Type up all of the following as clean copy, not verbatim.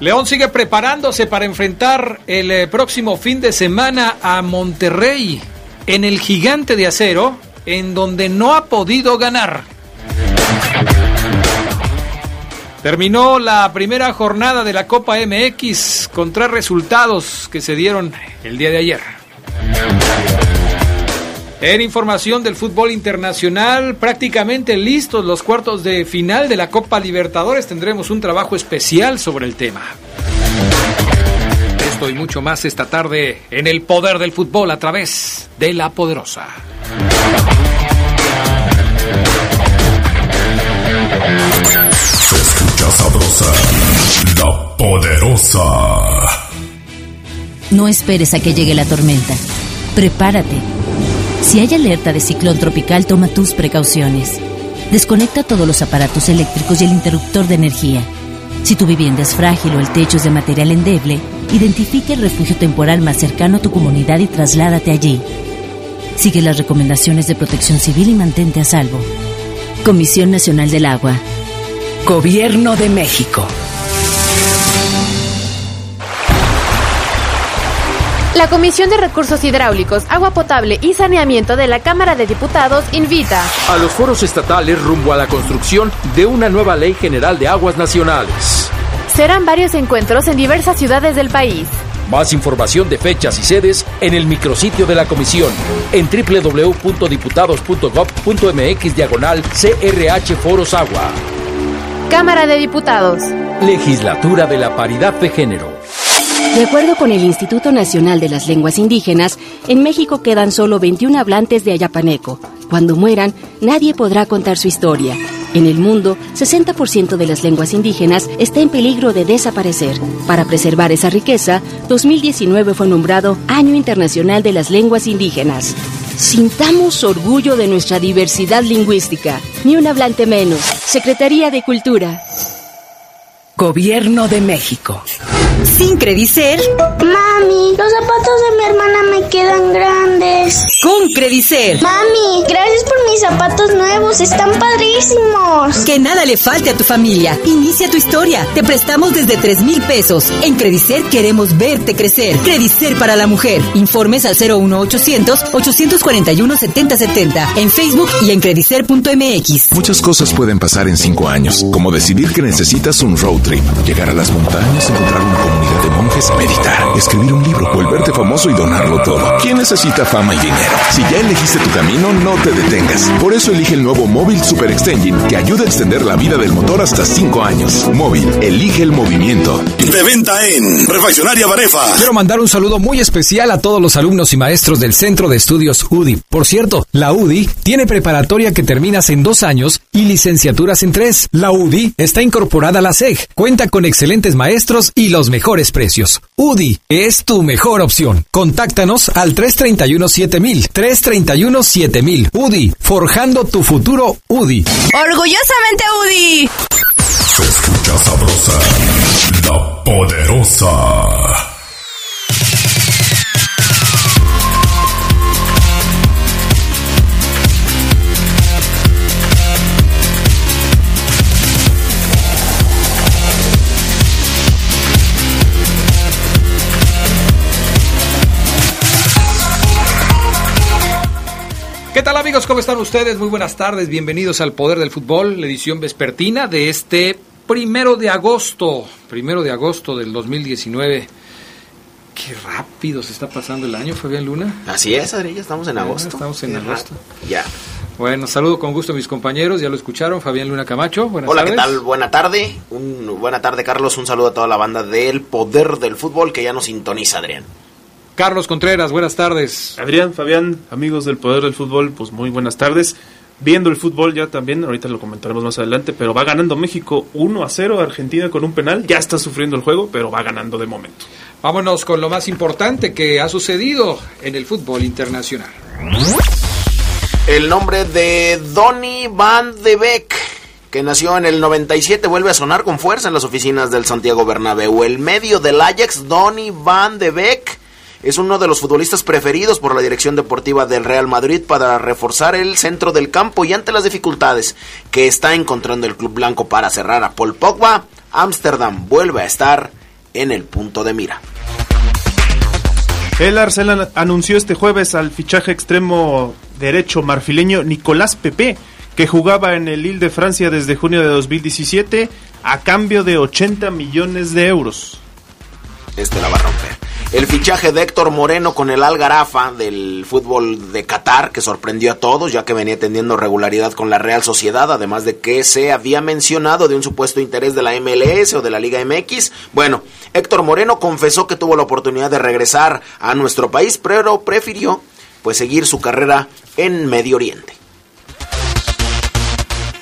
León sigue preparándose para enfrentar el próximo fin de semana a Monterrey en el Gigante de Acero, en donde no ha podido ganar. Terminó la primera jornada de la Copa MX con 3 resultados que se dieron el día de ayer. En información del fútbol internacional, prácticamente listos los cuartos de final de la Copa Libertadores. Tendremos un trabajo especial sobre el tema. Esto y mucho más esta tarde en el Poder del Fútbol a través de La Poderosa. Se escucha sabrosa, La Poderosa. No esperes a que llegue la tormenta. Prepárate. Si hay alerta de ciclón tropical, toma tus precauciones. Desconecta todos los aparatos eléctricos y el interruptor de energía. Si tu vivienda es frágil o el techo es de material endeble, identifica el refugio temporal más cercano a tu comunidad y trasládate allí. Sigue las recomendaciones de Protección Civil y mantente a salvo. Comisión Nacional del Agua. Gobierno de México. La Comisión de Recursos Hidráulicos, Agua Potable y Saneamiento de la Cámara de Diputados invita a los foros estatales rumbo a la construcción de una nueva Ley General de Aguas Nacionales. Serán varios encuentros en diversas ciudades del país. Más información de fechas y sedes en el micrositio de la Comisión en www.diputados.gov.mx/CRH Foros Agua. Cámara de Diputados. Legislatura de la Paridad de Género. De acuerdo con el Instituto Nacional de las Lenguas Indígenas, en México quedan solo 21 hablantes de ayapaneco. Cuando mueran, nadie podrá contar su historia. En el mundo, 60% de las lenguas indígenas está en peligro de desaparecer. Para preservar esa riqueza, 2019 fue nombrado Año Internacional de las Lenguas Indígenas. Sintamos orgullo de nuestra diversidad lingüística. Ni un hablante menos. Secretaría de Cultura. Gobierno de México. Sin Credicer. Mami, los zapatos de mi hermana me quedan grandes. Con Credicer. Mami, gracias por mis zapatos nuevos, están padrísimos. Que nada le falte a tu familia. Inicia tu historia. Te prestamos desde 3,000 pesos. En Credicer queremos verte crecer. Credicer para la mujer. Informes al 01800 841 7070. En Facebook y en credicer.mx. Muchas cosas pueden pasar en 5 años, como decidir que necesitas un road trip, llegar a las montañas, encontrar una comunidad de monjes, meditar, escribir un libro, volverte famoso y donarlo todo. ¿Quién necesita fama y dinero? Si ya elegiste tu camino, no te detengas. Por eso elige el nuevo Móvil Super Extension, que ayuda a extender la vida del motor hasta 5 años. Móvil, elige el movimiento. De venta en Refaccionaria Barefa. Quiero mandar un saludo muy especial a todos los alumnos y maestros del Centro de Estudios UDI. Por cierto, la UDI tiene preparatoria que terminas en 2 años y licenciaturas en 3. La UDI está incorporada a la SEG, cuenta con excelentes maestros y los mejores precios. UDI es tu mejor opción. Contáctanos al 331-7000. 331-7000. UDI, forjando tu futuro. UDI. Orgullosamente UDI. Se escucha sabrosa, La Poderosa. ¿Qué tal, amigos? ¿Cómo están ustedes? Muy buenas tardes, bienvenidos al Poder del Fútbol, la edición vespertina de este primero de agosto del 2019. Qué rápido se está pasando el año, Fabián Luna. Así es, Adri, ya estamos en agosto. Ya. Bueno, saludo con gusto a mis compañeros, ya lo escucharon, Fabián Luna Camacho, buenas tardes. Hola, ¿qué tal? Buena tarde, Carlos, un saludo a toda la banda del Poder del Fútbol que ya nos sintoniza, Adrián. Carlos Contreras, buenas tardes. Adrián, Fabián, amigos del Poder del Fútbol, pues muy buenas tardes. Viendo el fútbol ya también, ahorita lo comentaremos más adelante, pero va ganando México 1-0 a Argentina con un penal. Ya está sufriendo el juego, pero va ganando de momento. Vámonos con lo más importante que ha sucedido en el fútbol internacional. El nombre de Donny Van de Beek, que nació en el 97, vuelve a sonar con fuerza en las oficinas del Santiago Bernabéu. El medio del Ajax, Donny Van de Beek, es uno de los futbolistas preferidos por la dirección deportiva del Real Madrid para reforzar el centro del campo, y ante las dificultades que está encontrando el club blanco para cerrar a Paul Pogba, Ámsterdam vuelve a estar en el punto de mira. El Arsenal anunció este jueves al fichaje extremo derecho marfileño Nicolás Pepe, que jugaba en el Lille de Francia desde junio de 2017 a cambio de 80 millones de euros. Este la va a romper. El fichaje de Héctor Moreno con el Al Gharafa del fútbol de Qatar, que sorprendió a todos ya que venía teniendo regularidad con la Real Sociedad, además de que se había mencionado de un supuesto interés de la MLS o de la Liga MX. Bueno, Héctor Moreno confesó que tuvo la oportunidad de regresar a nuestro país, pero prefirió pues seguir su carrera en Medio Oriente.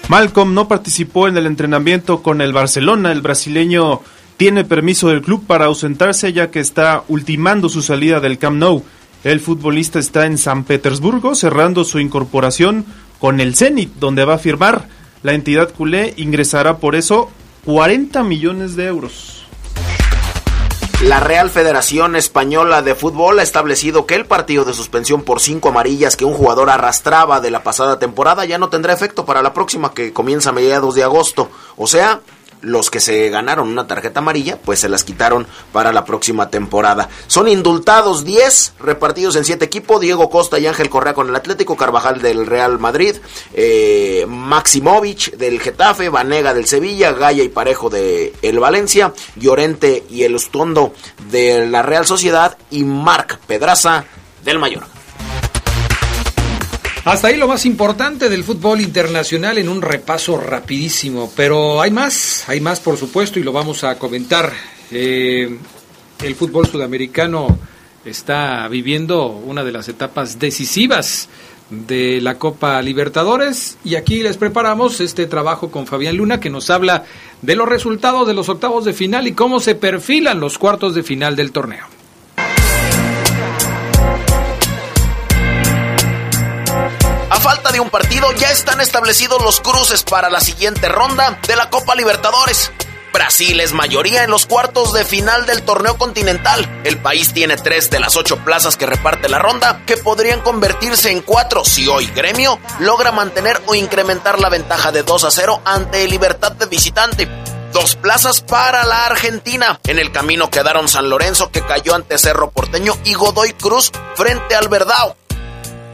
Malcolm no participó en el entrenamiento con el Barcelona. El brasileño tiene permiso del club para ausentarse ya que está ultimando su salida del Camp Nou. El futbolista está en San Petersburgo cerrando su incorporación con el Zenit, donde va a firmar. La entidad culé ingresará por eso 40 millones de euros. La Real Federación Española de Fútbol ha establecido que el partido de suspensión por 5 amarillas que un jugador arrastraba de la pasada temporada ya no tendrá efecto para la próxima, que comienza a mediados de agosto, o sea, los que se ganaron una tarjeta amarilla, pues se las quitaron para la próxima temporada. Son indultados 10, repartidos en 7 equipos: Diego Costa y Ángel Correa con el Atlético, Carvajal del Real Madrid, Maksimovic del Getafe, Vanega del Sevilla, Gaya y Parejo de el Valencia, Llorente y el Ustondo de la Real Sociedad y Marc Pedraza del Mallorca. Hasta ahí lo más importante del fútbol internacional en un repaso rapidísimo, pero hay más por supuesto y lo vamos a comentar. El fútbol sudamericano está viviendo una de las etapas decisivas de la Copa Libertadores y aquí les preparamos este trabajo con Fabián Luna, que nos habla de los resultados de los octavos de final y cómo se perfilan los cuartos de final del torneo. Falta de un partido, ya están establecidos los cruces para la siguiente ronda de la Copa Libertadores. Brasil es mayoría en los cuartos de final del torneo continental. El país tiene 3 de las 8 plazas que reparte la ronda, que podrían convertirse en 4 si hoy Gremio logra mantener o incrementar la ventaja de 2-0 ante Libertad de visitante. 2 plazas para la Argentina. En el camino quedaron San Lorenzo, que cayó ante Cerro Porteño, y Godoy Cruz frente al Verdao.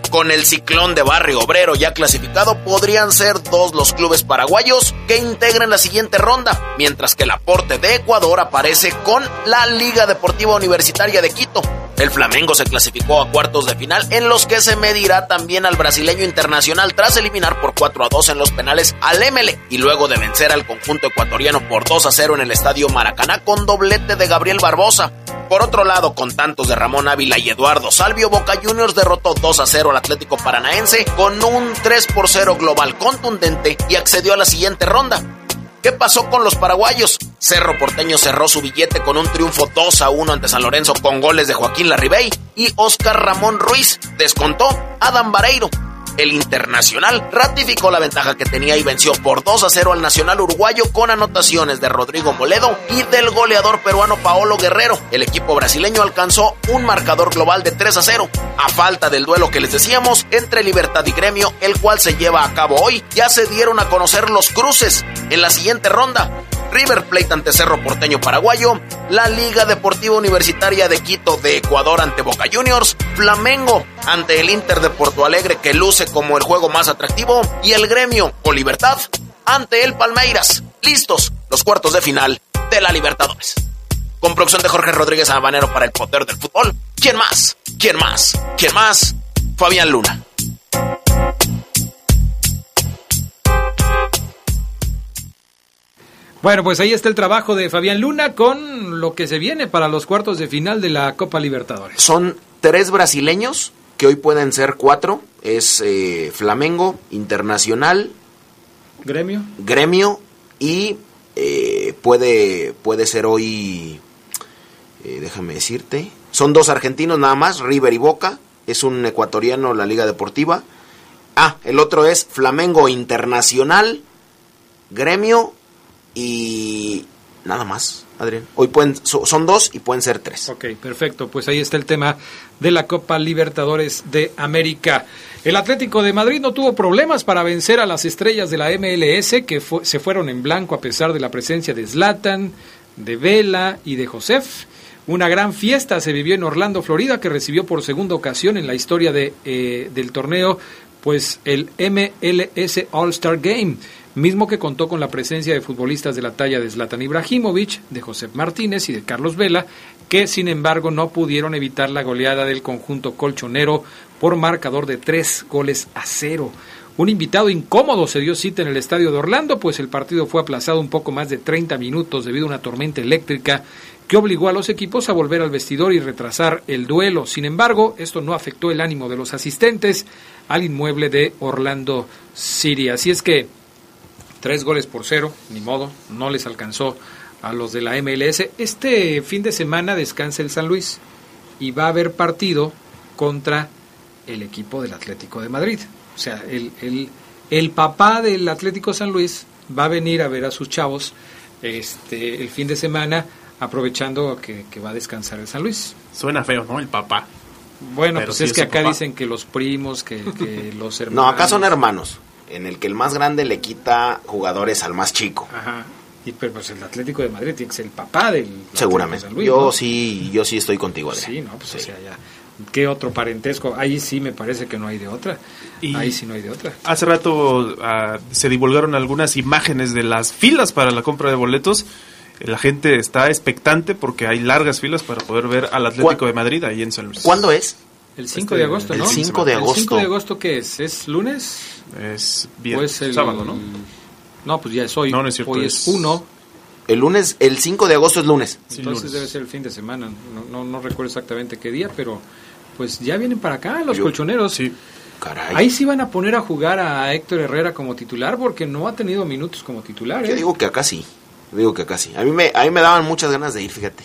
Con el Ciclón de Barrio Obrero ya clasificado, podrían ser 2 los clubes paraguayos que integren la siguiente ronda, mientras que el aporte de Ecuador aparece con la Liga Deportiva Universitaria de Quito. El Flamengo se clasificó a cuartos de final, en los que se medirá también al brasileño Internacional tras eliminar por 4-2 en los penales al Emelec y luego de vencer al conjunto ecuatoriano por 2-0 en el Estadio Maracaná con doblete de Gabriel Barbosa. Por otro lado, con tantos de Ramón Ávila y Eduardo Salvio, Boca Juniors derrotó 2-0 al Atlético Paranaense con un 3-0 global contundente y accedió a la siguiente ronda. ¿Qué pasó con los paraguayos? Cerro Porteño cerró su billete con un triunfo 2-1 ante San Lorenzo con goles de Joaquín Larribey y Óscar Ramón Ruiz. Descontó Adam Vareiro. El Internacional ratificó la ventaja que tenía y venció por 2-0 al Nacional uruguayo con anotaciones de Rodrigo Moledo y del goleador peruano Paolo Guerrero. El equipo brasileño alcanzó un marcador global de 3-0. A falta del duelo que les decíamos entre Libertad y Gremio, el cual se lleva a cabo hoy, ya se dieron a conocer los cruces en la siguiente ronda. River Plate ante Cerro Porteño paraguayo, la Liga Deportiva Universitaria de Quito de Ecuador ante Boca Juniors, Flamengo ante el Inter de Porto Alegre, que luce como el juego más atractivo, y el Gremio o Libertad ante el Palmeiras. Listos los cuartos de final de la Libertadores. Con producción de Jorge Rodríguez Habanero para El Poder del Fútbol. ¿Quién más? ¿Quién más? ¿Quién más? Fabián Luna. Bueno, pues ahí está el trabajo de Fabián Luna con lo que se viene para los cuartos de final de la Copa Libertadores. Son 3 brasileños que hoy pueden ser 4. Es Flamengo, Internacional, Gremio y puede ser hoy, déjame decirte, son 2 argentinos nada más, River y Boca. Es un ecuatoriano la Liga Deportiva. El otro es Flamengo, Internacional, Gremio y nada más, Adrián. Hoy son 2 y pueden ser 3. Ok, perfecto. Pues ahí está el tema de la Copa Libertadores de América. El Atlético de Madrid no tuvo problemas para vencer a las estrellas de la MLS, que se fueron en blanco a pesar de la presencia de Zlatan, de Vela y de Josef. Una gran fiesta se vivió en Orlando, Florida, que recibió por segunda ocasión en la historia del torneo, pues el MLS All-Star Game, mismo que contó con la presencia de futbolistas de la talla de Zlatan Ibrahimovic, de Josep Martínez y de Carlos Vela, que sin embargo no pudieron evitar la goleada del conjunto colchonero por marcador de 3-0. Un invitado incómodo se dio cita en el estadio de Orlando, pues el partido fue aplazado un poco más de 30 minutos debido a una tormenta eléctrica que obligó a los equipos a volver al vestidor y retrasar el duelo. Sin embargo, esto no afectó el ánimo de los asistentes al inmueble de Orlando City. Así es que 3-0, ni modo, no les alcanzó a los de la MLS. Este fin de semana descansa el San Luis y va a haber partido contra el equipo del Atlético de Madrid. O sea, el papá del Atlético San Luis va a venir a ver a sus chavos el fin de semana, aprovechando que va a descansar el San Luis. Suena feo, ¿no? El papá. Bueno, pero pues sí es que acá papá. Dicen que los primos, que los hermanos. No, acá son hermanos, en el que el más grande le quita jugadores al más chico. Ajá. Y pero pues el Atlético de Madrid tiene que ser el papá del seguramente. San Luis, ¿no? Yo sí estoy contigo, Adrián. Sí, no, pues sí. O sea, ya. ¿Qué otro parentesco? Ahí sí me parece que no hay de otra. Y ahí sí no hay de otra. Hace rato se divulgaron algunas imágenes de las filas para la compra de boletos. La gente está expectante porque hay largas filas para poder ver al Atlético de Madrid ahí en San Luis. ¿Cuándo es? El 5 de agosto, ¿no? El 5 de agosto. ¿El 5 de agosto qué es? ¿Es lunes? Es viernes, pues sábado, ¿no? No, pues ya es hoy. No, no es cierto. Hoy es 1. El lunes, el 5 de agosto es lunes. Sí, entonces lunes. Debe ser el fin de semana. No recuerdo exactamente qué día, pero pues ya vienen para acá los colchoneros. Sí. Caray. Ahí sí van a poner a jugar a Héctor Herrera como titular porque no ha tenido minutos como titular. Yo digo que acá sí. A mí me daban muchas ganas de ir, fíjate.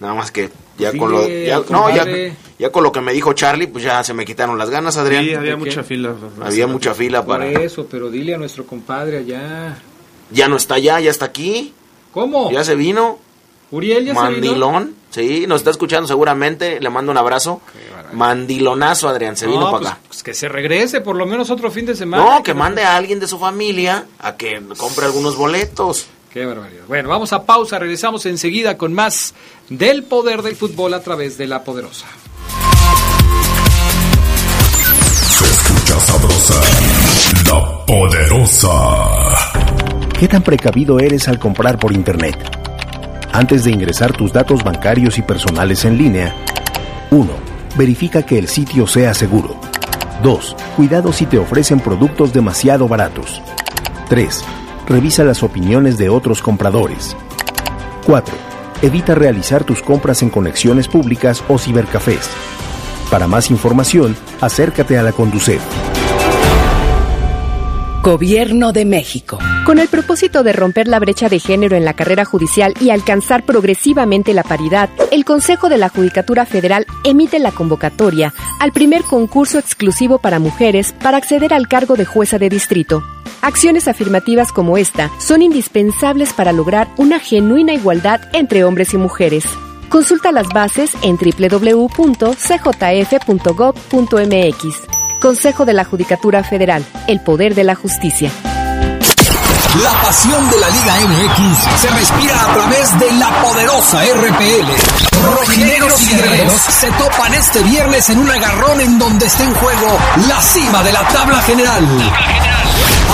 Nada más que con lo que me dijo Charlie, pues ya se me quitaron las ganas, Adrián. Sí, había mucha fila. Había mucha fila para eso, pero dile a nuestro compadre allá. Ya no está allá, ya está aquí. ¿Cómo? Ya se vino. Uriel ya Mandilón. Se vino. Sí, nos está escuchando seguramente, le mando un abrazo. Mandilonazo, Adrián, se vino para acá. Pues que se regrese por lo menos otro fin de semana. No, que mande a alguien de su familia a que compre algunos boletos. Qué barbaridad. Bueno, vamos a pausa, regresamos enseguida con más del Poder del Fútbol a través de La Poderosa. Se escucha sabrosa, La Poderosa. ¿Qué tan precavido eres al comprar por internet? Antes de ingresar tus datos bancarios y personales en línea, 1. Verifica que el sitio sea seguro. 2. Cuidado si te ofrecen productos demasiado baratos. 3. Revisa las opiniones de otros compradores. 4. Evita realizar tus compras en conexiones públicas o cibercafés. Para más información, acércate a la Conducef. Gobierno de México. Con el propósito de romper la brecha de género en la carrera judicial y alcanzar progresivamente la paridad, el Consejo de la Judicatura Federal emite la convocatoria al primer concurso exclusivo para mujeres para acceder al cargo de jueza de distrito. Acciones afirmativas como esta son indispensables para lograr una genuina igualdad entre hombres y mujeres. Consulta las bases en www.cjf.gov.mx. Consejo de la Judicatura Federal, el poder de la justicia. La pasión de la Liga MX se respira a través de la poderosa RPL. Rojinegros y guerreros se topan este viernes en un agarrón en donde está en juego la cima de la tabla general.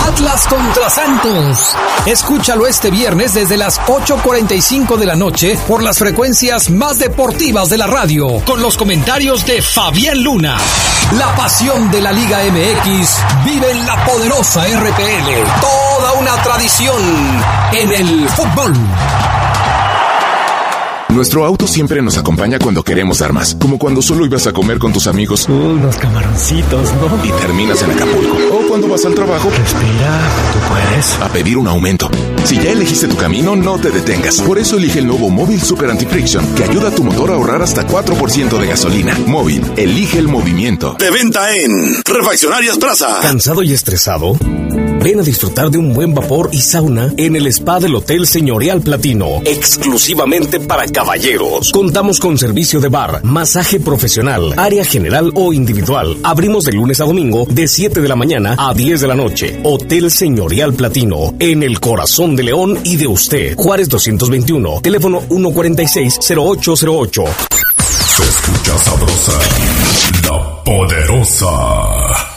Atlas contra Santos. Escúchalo este viernes desde las 8:45 de la noche por las frecuencias más deportivas de la radio, con los comentarios de Fabián Luna. La pasión de la Liga MX vive en la poderosa RPL. Toda una tradición en el fútbol. Nuestro auto siempre nos acompaña cuando queremos dar más. Como cuando solo ibas a comer con tus amigos. Unos camaroncitos, ¿no? Y terminas en Acapulco. O cuando vas al trabajo. Respira, tú puedes. A pedir un aumento. Si ya elegiste tu camino, no te detengas. Por eso elige el nuevo Móvil Super Anti-Friction, que ayuda a tu motor a ahorrar hasta 4% de gasolina. Móvil, elige el movimiento. De venta en Refaccionarias Plaza. ¿Cansado y estresado? Ven a disfrutar de un buen vapor y sauna en el spa del Hotel Señorial Platino, exclusivamente para caballeros. Contamos con servicio de bar, masaje profesional, área general o individual. Abrimos de lunes a domingo de 7 de la mañana a 10 de la noche. Hotel Señorial Platino, en el corazón de León y de usted. Juárez 221, teléfono 146-0808. Se escucha sabrosa, la poderosa.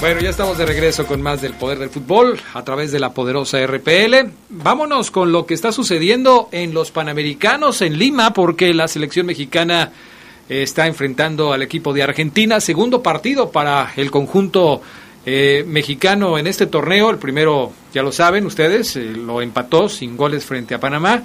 Bueno, ya estamos de regreso con más del Poder del Fútbol a través de la poderosa RPL. Vámonos con lo que está sucediendo en los Panamericanos en Lima, porque la selección mexicana está enfrentando al equipo de Argentina. Segundo partido para el conjunto mexicano en este torneo. El primero, ya lo saben ustedes, lo empató sin goles frente a Panamá.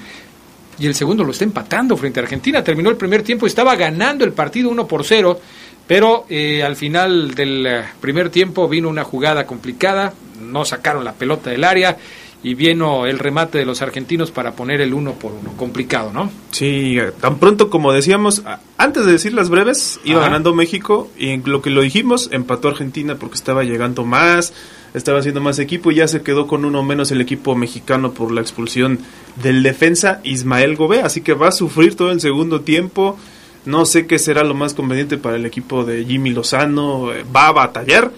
Y el segundo lo está empatando frente a Argentina. Terminó el primer tiempo, estaba ganando el partido 1-0. Pero al final del primer tiempo vino una jugada complicada, no sacaron la pelota del área y vino el remate de los argentinos para poner el 1-1. Complicado, ¿no? Sí, tan pronto como decíamos, antes de decir las breves, iba ganando México y lo que lo dijimos, empató Argentina porque estaba llegando más, estaba haciendo más equipo y ya se quedó con uno menos el equipo mexicano por la expulsión del defensa Ismael Gobea, así que va a sufrir todo el segundo tiempo. No sé qué será lo más conveniente para el equipo de Jimmy Lozano. Va a batallar,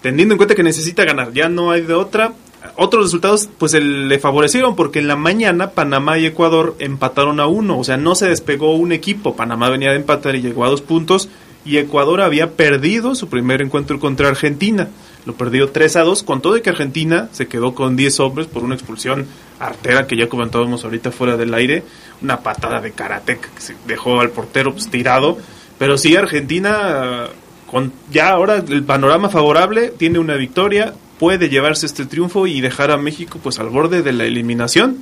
teniendo en cuenta que necesita ganar. Ya no hay de otra. Otros resultados pues le favorecieron, porque en la mañana Panamá y Ecuador empataron 1-1. O sea, no se despegó un equipo. Panamá venía de empatar y llegó a 2 puntos. Y Ecuador había perdido su primer encuentro contra Argentina. Lo perdió 3-2, con todo y que Argentina se quedó con 10 hombres por una expulsión artera que ya comentábamos ahorita fuera del aire. Una patada de karate que se dejó al portero pues, tirado. Pero sí, Argentina, con ya ahora el panorama favorable, tiene una victoria, puede llevarse este triunfo y dejar a México pues al borde de la eliminación,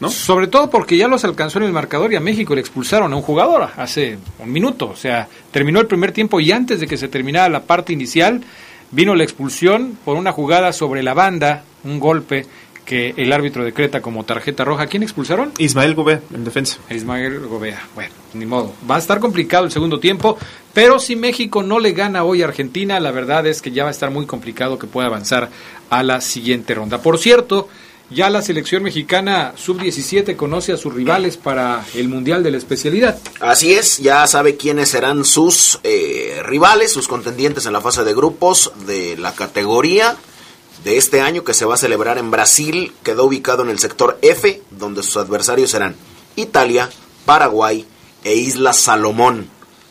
¿no? Sobre todo porque ya los alcanzó en el marcador y a México le expulsaron a un jugador hace un minuto. O sea, terminó el primer tiempo y antes de que se terminara la parte inicial vino la expulsión por una jugada sobre la banda, un golpe que el árbitro decreta como tarjeta roja. ¿Quién expulsaron? Ismael Gobea, en defensa. Ismael Gobea, bueno, ni modo. Va a estar complicado el segundo tiempo, pero si México no le gana hoy a Argentina, la verdad es que ya va a estar muy complicado que pueda avanzar a la siguiente ronda. Por cierto, ya la selección mexicana sub-17 conoce a sus rivales para el Mundial de la Especialidad. Así es, ya sabe quiénes serán sus rivales, sus contendientes en la fase de grupos de la categoría de este año que se va a celebrar en Brasil. Quedó ubicado en el sector F, donde sus adversarios serán Italia, Paraguay e Isla Salomón,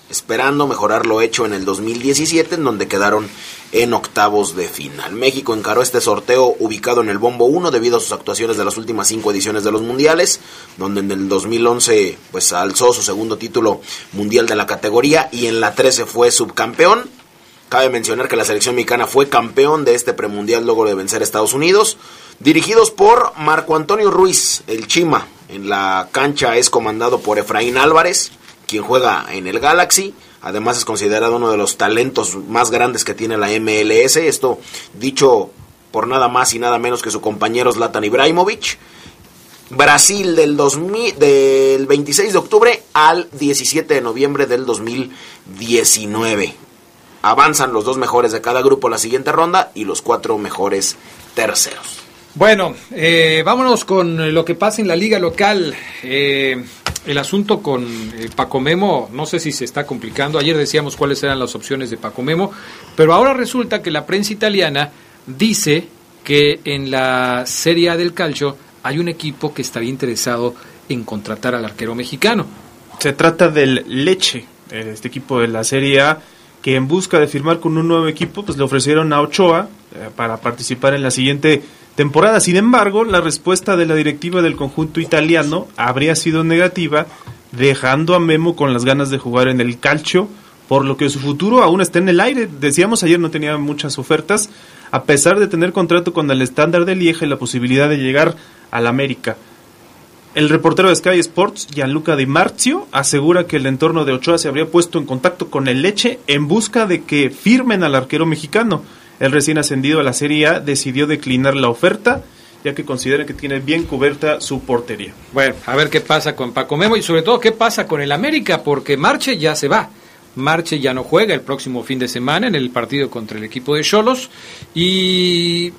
esperando mejorar lo hecho en el 2017, en donde quedaron en octavos de final. México encaró este sorteo ubicado en el bombo 1 debido a sus actuaciones de las últimas 5 ediciones de los mundiales, donde en el 2011 pues alzó su segundo título mundial de la categoría y en la 13 fue subcampeón. Cabe mencionar que la selección mexicana fue campeón de este premundial luego de vencer a Estados Unidos, dirigidos por Marco Antonio Ruiz, el Chima. En la cancha es comandado por Efraín Álvarez, quien juega en el Galaxy. Además es considerado uno de los talentos más grandes que tiene la MLS. Esto dicho por nada más y nada menos que su compañero Zlatan Ibrahimovic. Brasil del 26 de octubre al 17 de noviembre del 2019. Avanzan los dos mejores de cada grupo a la siguiente ronda y los cuatro mejores terceros. Bueno, vámonos con lo que pasa en la liga local. El asunto con Paco Memo, no sé si se está complicando. Ayer decíamos cuáles eran las opciones de Paco Memo, pero ahora resulta que la prensa italiana dice que en la Serie A del Calcio hay un equipo que estaría interesado en contratar al arquero mexicano. Se trata del Lecce, este equipo de la Serie A, que en busca de firmar con un nuevo equipo, pues le ofrecieron a Ochoa para participar en la siguiente temporada. Sin embargo, la respuesta de la directiva del conjunto italiano habría sido negativa, dejando a Memo con las ganas de jugar en el Calcio, por lo que su futuro aún está en el aire. Decíamos ayer, no tenía muchas ofertas, a pesar de tener contrato con el Standard de Lieja y la posibilidad de llegar al América. El reportero de Sky Sports, Gianluca Di Marzio, asegura que el entorno de Ochoa se habría puesto en contacto con el Lecce en busca de que firmen al arquero mexicano. El recién ascendido a la Serie A decidió declinar la oferta, ya que considera que tiene bien cubierta su portería. Bueno, a ver qué pasa con Paco Memo y sobre todo qué pasa con el América, porque Marche ya se va. Marche ya no juega el próximo fin de semana en el partido contra el equipo de Xolos y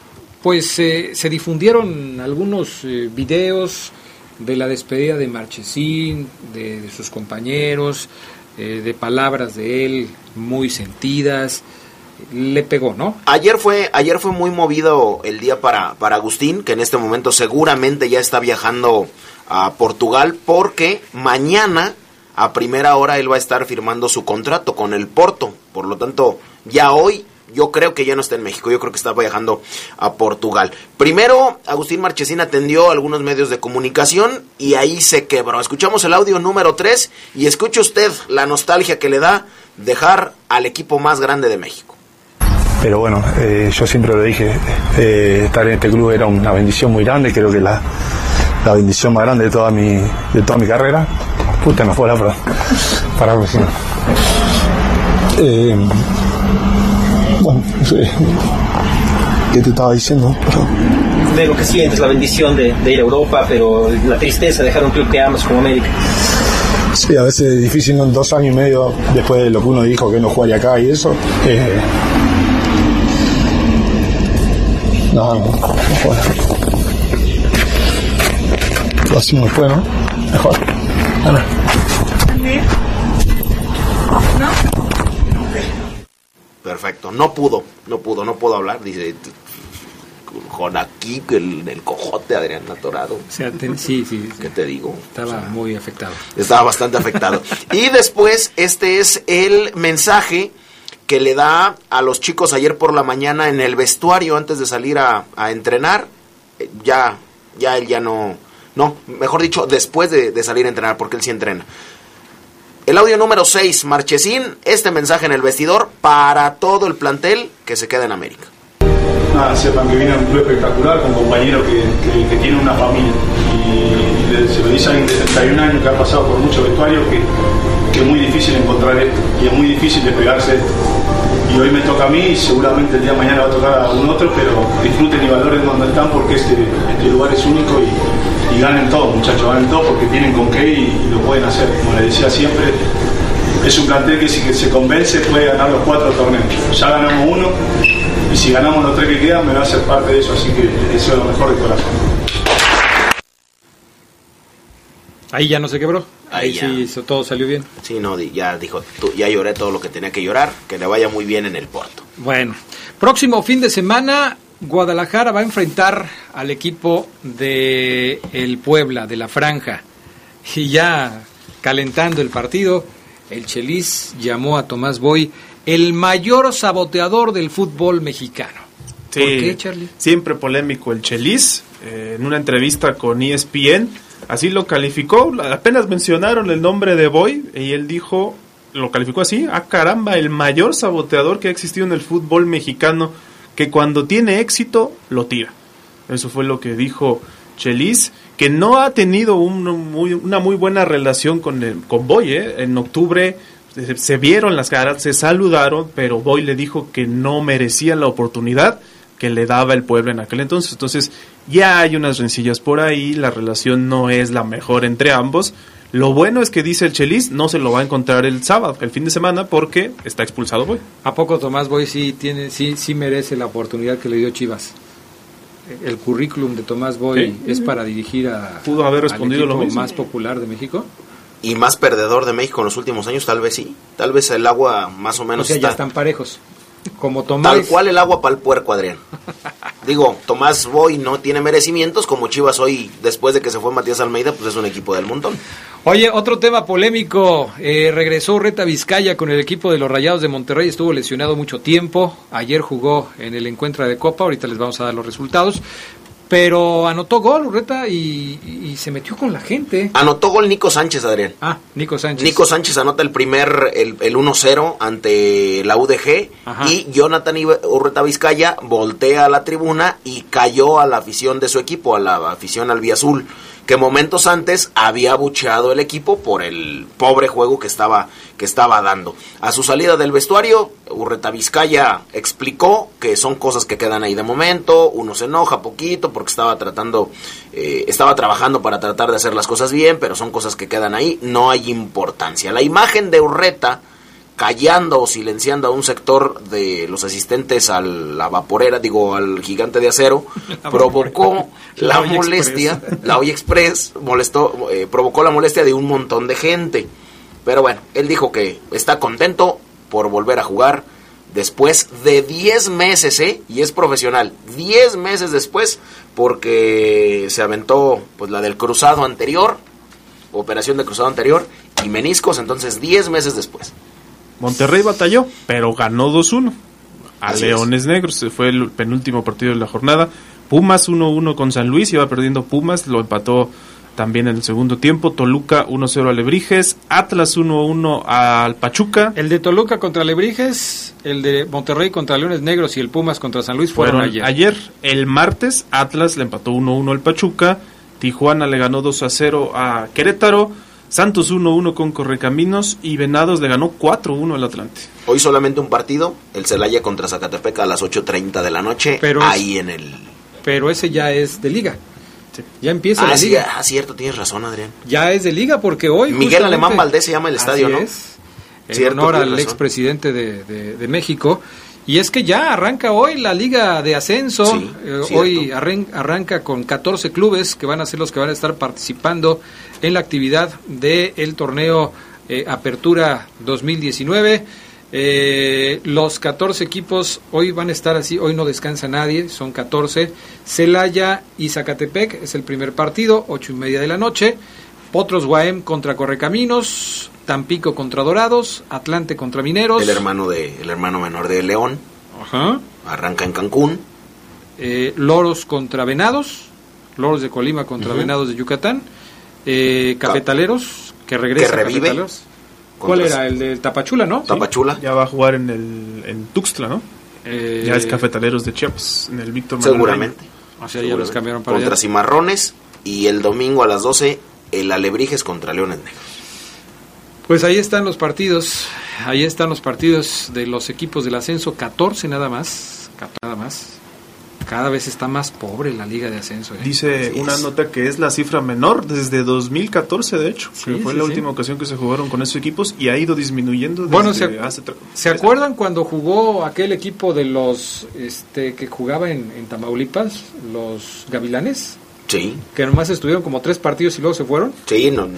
pues se difundieron algunos videos de la despedida de Marchesín, de sus compañeros, de palabras de él muy sentidas. Le pegó, ¿no? Ayer fue muy movido el día para Agustín, que en este momento seguramente ya está viajando a Portugal, porque mañana a primera hora él va a estar firmando su contrato con el Porto. Por lo tanto, ya hoy yo creo que ya no está en México, yo creo que está viajando a Portugal. Primero, Agustín Marchesín atendió a algunos medios de comunicación y ahí se quebró. Escuchamos el audio número 3 y escuche usted la nostalgia que le da dejar al equipo más grande de México. Pero bueno, yo siempre lo dije, estar en este club era una bendición muy grande, creo que la bendición más grande de toda mi carrera. Puta, me fue la verdad. Bueno, no sé qué te estaba diciendo, pero de lo que sientes, la bendición de ir a Europa, pero la tristeza de dejar un club que amas como América. Sí, a veces es difícil, ¿no? 2 años y medio después de lo que uno dijo que no jugaría acá y eso. Mejor. Lo hacemos después, ¿no? Mejor. Ana. Perfecto. No pudo hablar. Dice, con aquí, el cojote Adrián Atorado. O sea, sí. ¿Qué te digo? Estaba muy afectado. Estaba bastante afectado. Y después, este es el mensaje que le da a los chicos ayer por la mañana en el vestuario antes de salir a entrenar. Mejor dicho, después de salir a entrenar, porque él sí entrena. El audio número 6, Marchesín, este mensaje en el vestidor para todo el plantel que se queda en América. Sepan que viene un club espectacular, con compañeros que tienen una familia. Y se lo dice a alguien de 31 años que ha pasado por muchos vestuarios que es muy difícil encontrar esto y es muy difícil despegarse de esto. Y hoy me toca a mí y seguramente el día de mañana va a tocar a algún otro, pero disfruten y valoren donde están porque este lugar es único y ganen todo, muchachos, ganen todo porque tienen con qué y lo pueden hacer. Como les decía siempre, es un plantel que si se convence puede ganar los 4 torneos. Ya ganamos 1 y si ganamos los 3 que quedan me va a hacer parte de eso, así que eso es lo mejor de corazón. Ahí ya no se quebró. Ahí sí, todo salió bien. Sí, no, ya dijo, ya lloré todo lo que tenía que llorar, que le vaya muy bien en el Porto. Bueno, próximo fin de semana, Guadalajara va a enfrentar al equipo de el Puebla, de la Franja. Y ya calentando el partido, el Chelis llamó a Tomás Boy el mayor saboteador del fútbol mexicano. Sí, ¿por qué, Charlie? Siempre polémico el Chelis. En una entrevista con ESPN, así lo calificó, apenas mencionaron el nombre de Boy y él dijo, lo calificó así, ah caramba, el mayor saboteador que ha existido en el fútbol mexicano, que cuando tiene éxito, lo tira. Eso fue lo que dijo Chelis, que no ha tenido una muy buena relación con Boy, En octubre se vieron las caras, se saludaron, pero Boy le dijo que no merecía la oportunidad que le daba el pueblo en aquel entonces. Ya hay unas rencillas por ahí, la relación no es la mejor entre ambos. Lo bueno es que dice el Chelis no se lo va a encontrar el sábado, el fin de semana, porque está expulsado Boy. ¿A poco Tomás Boy sí merece la oportunidad que le dio Chivas? El currículum de Tomás Boy es para dirigir a... ¿Pudo haber respondido al equipo lo mismo más popular de México? Y más perdedor de México en los últimos años, tal vez sí. Tal vez el agua más o menos... O sea, ya están parejos. Como Tomás... Tal cual el agua para el puerco, Adrián. Digo, Tomás Boy no tiene merecimientos, como Chivas hoy, después de que se fue Matías Almeida, pues es un equipo del montón. Oye, otro tema polémico, regresó Urreta Vizcaya con el equipo de los Rayados de Monterrey, estuvo lesionado mucho tiempo, ayer jugó en el encuentro de Copa, ahorita les vamos a dar los resultados, pero anotó gol Urreta y se metió con la gente. Anotó gol Nico Sánchez, Adrián. Ah, Nico Sánchez. Nico Sánchez anota el 1-0 ante la UDG. Ajá. Y Jonathan Urreta Vizcaya voltea a la tribuna y cayó a la afición de su equipo, a la afición albiazul, que momentos antes había abucheado el equipo por el pobre juego que estaba dando. A su salida del vestuario, Urreta Vizcaya explicó que son cosas que quedan ahí de momento, uno se enoja poquito porque estaba trabajando para tratar de hacer las cosas bien, pero son cosas que quedan ahí, no hay importancia. La imagen de Urreta callando o silenciando a un sector de los asistentes a la vaporera, digo, al gigante de acero, provocó la molestia, la Olla Express provocó la molestia de un montón de gente. Pero bueno, él dijo que está contento por volver a jugar después de 10 meses, y es profesional, 10 meses después, porque se aventó pues la del cruzado anterior, operación de cruzado anterior y meniscos, entonces 10 meses después. Monterrey batalló, pero ganó 2-1 a Leones Negros, fue el penúltimo partido de la jornada. Pumas 1-1 con San Luis, iba perdiendo Pumas, lo empató también en el segundo tiempo. Toluca 1-0 a Lebrijes, Atlas 1-1 al Pachuca. El de Toluca contra Lebrijes, el de Monterrey contra Leones Negros y el Pumas contra San Luis fueron ayer. Ayer, el martes, Atlas le empató 1-1 al Pachuca, Tijuana le ganó 2-0 a Querétaro, Santos 1-1 con Correcaminos y Venados le ganó 4-1 al Atlante. Hoy solamente un partido, el Celaya contra Zacatepec a las 8:30 de la noche, pero ese ya es de liga. Sí. Ya empieza la liga. Sí, cierto, tienes razón, Adrián. Ya es de liga porque hoy Miguel Alemán Valdés se llama el estadio, ¿no? Es, en honor al expresidente de México. Y es que ya arranca hoy la Liga de Ascenso, sí, hoy arranca con 14 clubes que van a ser los que van a estar participando en la actividad del torneo Apertura 2019. Los 14 equipos hoy van a estar así, hoy no descansa nadie, son 14. Celaya y Zacatepec es el primer partido, 8:30 de la noche. Potros Guaem contra Correcaminos, Tampico contra Dorados, Atlante contra Mineros. El hermano menor de León. Ajá. Arranca en Cancún. Loros contra Venados. Loros de Colima contra Venados de Yucatán. Cafetaleros, que regresa. Que revive. Cafetaleros. ¿Cuál era? El de Tapachula, ¿no? Tapachula. ¿Sí? Ya va a jugar en Tuxtla, ¿no? Ya es Cafetaleros de Chiapas, en el Víctor Manuel. Seguramente. O sea, ya los cambiaron para contra allá. Cimarrones. Y el domingo a las 12, el Alebrijes contra Leones Negros. Pues ahí están los partidos de los equipos del ascenso, 14 nada más. Cada vez está más pobre la Liga de Ascenso. Dice una nota que es la cifra menor desde 2014, de hecho, que fue la última ocasión que se jugaron con esos equipos y ha ido disminuyendo desde ¿se acuerdan cuando jugó aquel equipo de los que jugaba en Tamaulipas, los Gavilanes? Sí. Que nomás estuvieron como 3 partidos y luego se fueron. Sí, no.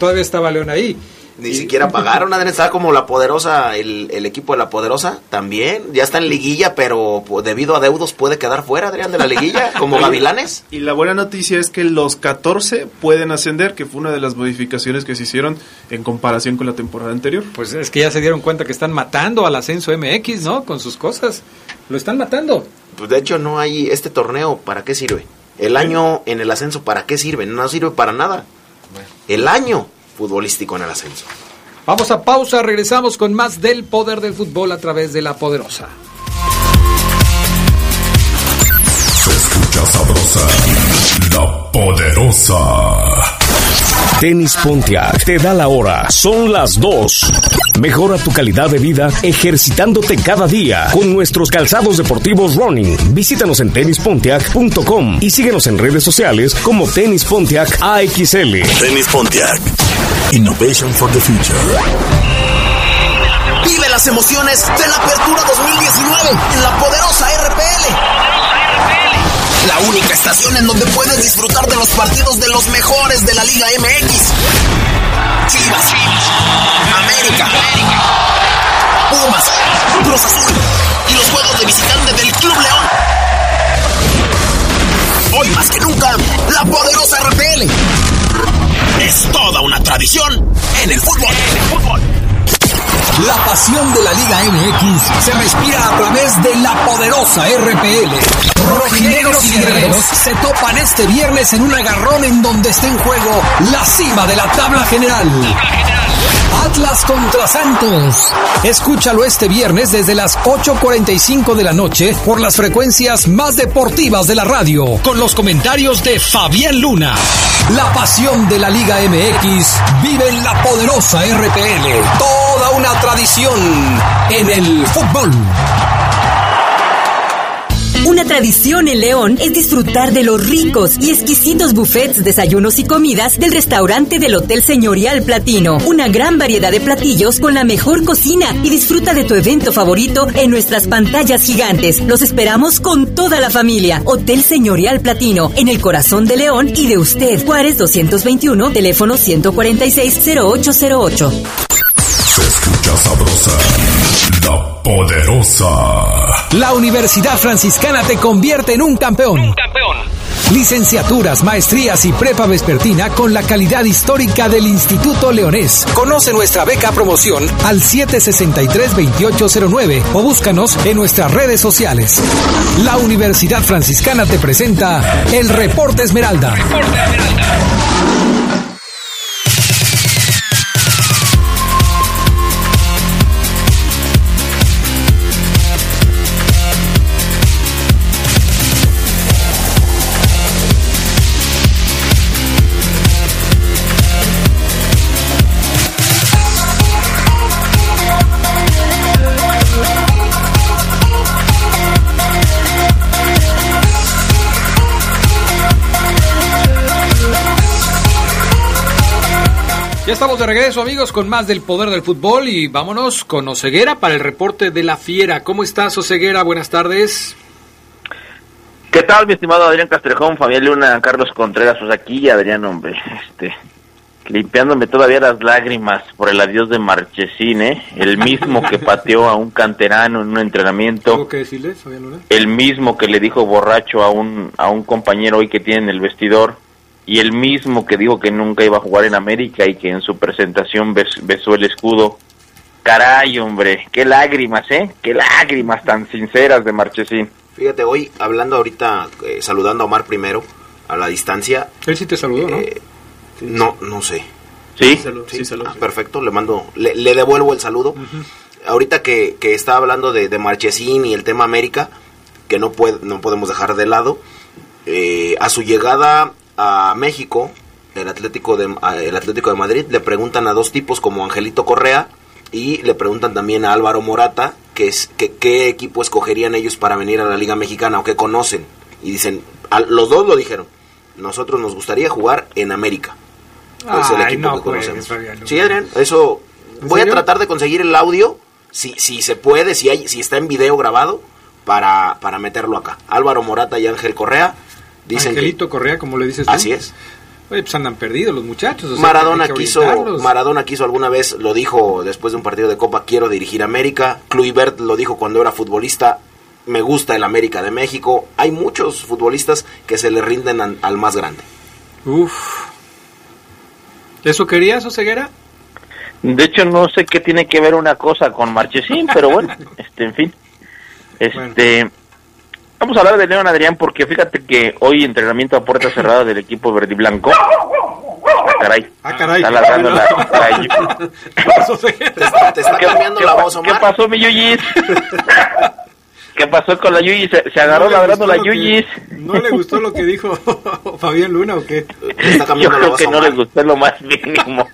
Todavía estaba León ahí. Ni siquiera pagaron, Adrián, estaba como la Poderosa, el equipo de la Poderosa también. Ya está en liguilla, pero debido a deudos puede quedar fuera, Adrián, de la liguilla, como Gavilanes. Y la buena noticia es que los 14 pueden ascender, que fue una de las modificaciones que se hicieron en comparación con la temporada anterior. Pues es que ya se dieron cuenta que están matando al Ascenso MX, ¿no? Con sus cosas. Lo están matando. Pues de hecho no hay este torneo, ¿para qué sirve? El año en el ascenso, ¿para qué sirve? No sirve para nada. El año futbolístico en el ascenso. Vamos a pausa, regresamos con más del poder del fútbol a través de La Poderosa. Se escucha sabrosa, La Poderosa. Tenis Pontiac te da la hora, son las 2. Mejora tu calidad de vida ejercitándote cada día con nuestros calzados deportivos running. Visítanos en tenispontiac.com y síguenos en redes sociales como Tenis Pontiac AXL. Tenis Pontiac, Innovation for the Future. Vive las emociones de la Apertura 2019 en la poderosa RPL. La única estación en donde puedes disfrutar de los partidos de los mejores de la Liga MX. Chivas, América, Pumas, Cruz Azul y los juegos de visitante del Club León. Hoy más que nunca, la poderosa RPL es toda una tradición en el fútbol. La pasión de la Liga MX se respira a través de la poderosa RPL. Rojinegros y guerreros se topan este viernes en un agarrón en donde está en juego la cima de la tabla general. Atlas contra Santos. Escúchalo este viernes desde las 8:45 de la noche por las frecuencias más deportivas de la radio, con los comentarios de Fabián Luna. La pasión de la Liga MX vive en la poderosa RPL. Toda una tradición en el fútbol. Una tradición en León es disfrutar de los ricos y exquisitos buffets, desayunos y comidas del restaurante del Hotel Señorial Platino. Una gran variedad de platillos con la mejor cocina y disfruta de tu evento favorito en nuestras pantallas gigantes. Los esperamos con toda la familia. Hotel Señorial Platino, en el corazón de León y de usted. Juárez 221, teléfono 146-0808. Se escucha sabrosa, la poderosa. La Universidad Franciscana te convierte en un campeón. Un campeón. Licenciaturas, maestrías y prepa vespertina con la calidad histórica del Instituto Leonés. Conoce nuestra beca promoción al 763-2809 o búscanos en nuestras redes sociales. La Universidad Franciscana te presenta el Reporte Esmeralda. Reporte Esmeralda. Ya estamos de regreso, amigos, con más del poder del fútbol y vámonos con Oseguera para el reporte de la Fiera. ¿Cómo estás, Oseguera? Buenas tardes. ¿Qué tal, mi estimado Adrián Castrejón, Fabián Luna, Carlos Contreras? Pues aquí, Adrián, hombre, limpiándome todavía las lágrimas por el adiós de Marchesín, el mismo que pateó a un canterano en un entrenamiento. ¿Tengo que decirles, Fabián Luna? El mismo que le dijo borracho a un compañero hoy que tiene en el vestidor. Y el mismo que dijo que nunca iba a jugar en América y que en su presentación besó el escudo. Caray, hombre, qué lágrimas, qué lágrimas tan sinceras de Marchesín. Fíjate, hoy, hablando ahorita, saludando a Omar primero, a la distancia. Él sí te saludó, ¿no? No, no sé. ¿Sí? Sí, perfecto, le mando, le devuelvo el saludo. Uh-huh. Ahorita que estaba hablando de Marchesín y el tema América, que no podemos dejar de lado, a su llegada a México, el Atlético de Madrid, le preguntan a dos tipos como Angelito Correa y le preguntan también a Álvaro Morata qué equipo escogerían ellos para venir a la Liga Mexicana o qué conocen, y dicen, los dos lo dijeron, nosotros nos gustaría jugar en América. Es el equipo que conocemos. Sí, Adrián, eso voy a tratar de conseguir el audio, si se puede, si está en video grabado, para meterlo acá. Álvaro Morata y Ángel Correa. Dicen Angelito Correa, como le dices tú. Así es. Oye, pues andan perdidos los muchachos. O sea, Maradona quiso alguna vez, lo dijo después de un partido de Copa, quiero dirigir América. Kluivert lo dijo cuando era futbolista, me gusta el América de México. Hay muchos futbolistas que se le rinden al más grande. Uf. ¿Eso querías, Oseguera? De hecho, no sé qué tiene que ver una cosa con Marchesín, pero bueno, en fin. Bueno. Vamos a hablar de León, Adrián, porque fíjate que hoy entrenamiento a puerta cerrada del equipo verde y blanco. ¡Ah, caray! Está ladrando la... Te está cambiando la voz, Omar. ¿Qué pasó, mi Yuyis? ¿Qué pasó con la Yuyis? Se agarró ladrando la Yuyis. ¿No le gustó lo que dijo Fabián Luna o qué? Yo creo que no les gustó lo más mínimo.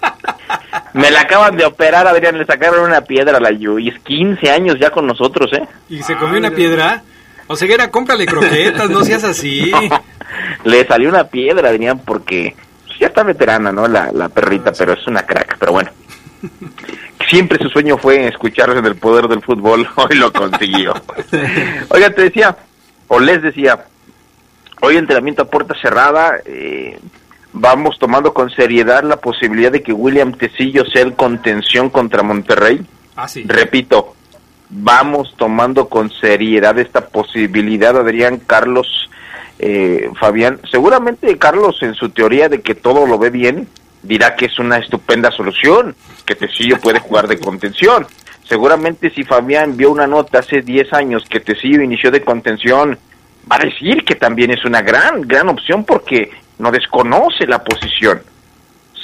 Me la acaban de operar, Adrián, le sacaron una piedra a la Yuyis, 15 años ya con nosotros, ¿eh? ¿Y se comió una piedra? O sea, era, cómprale croquetas, no seas así. No, le salió una piedra, Adrián, porque ya está veterana, ¿no? La perrita, sí. Pero es una crack, pero bueno. Siempre su sueño fue escucharse en el poder del fútbol, hoy lo consiguió. Oiga, te decía, o les decía, hoy entrenamiento a puerta cerrada, vamos tomando con seriedad la posibilidad de que William Tecillo sea el contención contra Monterrey. Ah, sí. Repito, vamos tomando con seriedad esta posibilidad, Adrián, Carlos, Fabián. Seguramente Carlos, en su teoría de que todo lo ve bien, dirá que es una estupenda solución, que Tecillo puede jugar de contención. Seguramente si Fabián vio una nota hace 10 años que Tecillo inició de contención, va a decir que también es una gran opción porque no desconoce la posición.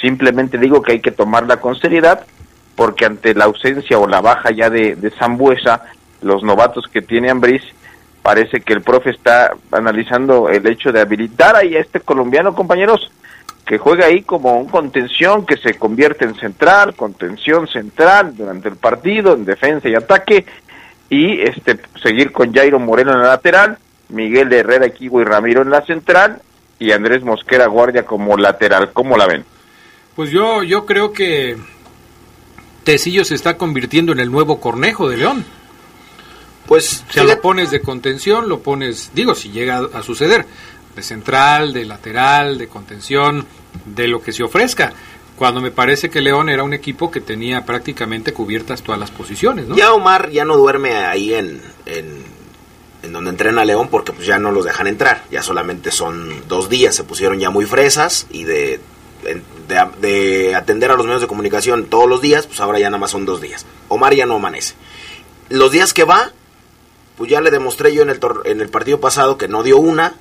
Simplemente digo que hay que tomarla con seriedad porque ante la ausencia o la baja ya de Sambuesa, los novatos que tiene Ambriz, parece que el profe está analizando el hecho de habilitar ahí a este colombiano, compañeros, que juega ahí como un contención que se convierte en central, contención central durante el partido, en defensa y ataque, y seguir con Jairo Moreno en la lateral, Miguel Herrera, Equivo y Ramiro en la central, y Andrés Mosquera Guardia como lateral. ¿Cómo la ven? Pues yo creo que Tecillo se está convirtiendo en el nuevo Cornejo de León. Pues si lo pones de contención, lo pones, digo, si llega a suceder, de central, de lateral, de contención, de lo que se ofrezca, cuando me parece que León era un equipo que tenía prácticamente cubiertas todas las posiciones, ¿no? Ya Omar ya no duerme ahí en donde entrena León, porque pues ya no los dejan entrar, ya solamente son 2 días, se pusieron ya muy fresas, y de atender a los medios de comunicación todos los días, pues ahora ya nada más son 2 días. Omar ya no amanece. Los días que va, pues ya le demostré yo en el partido pasado que no dio una,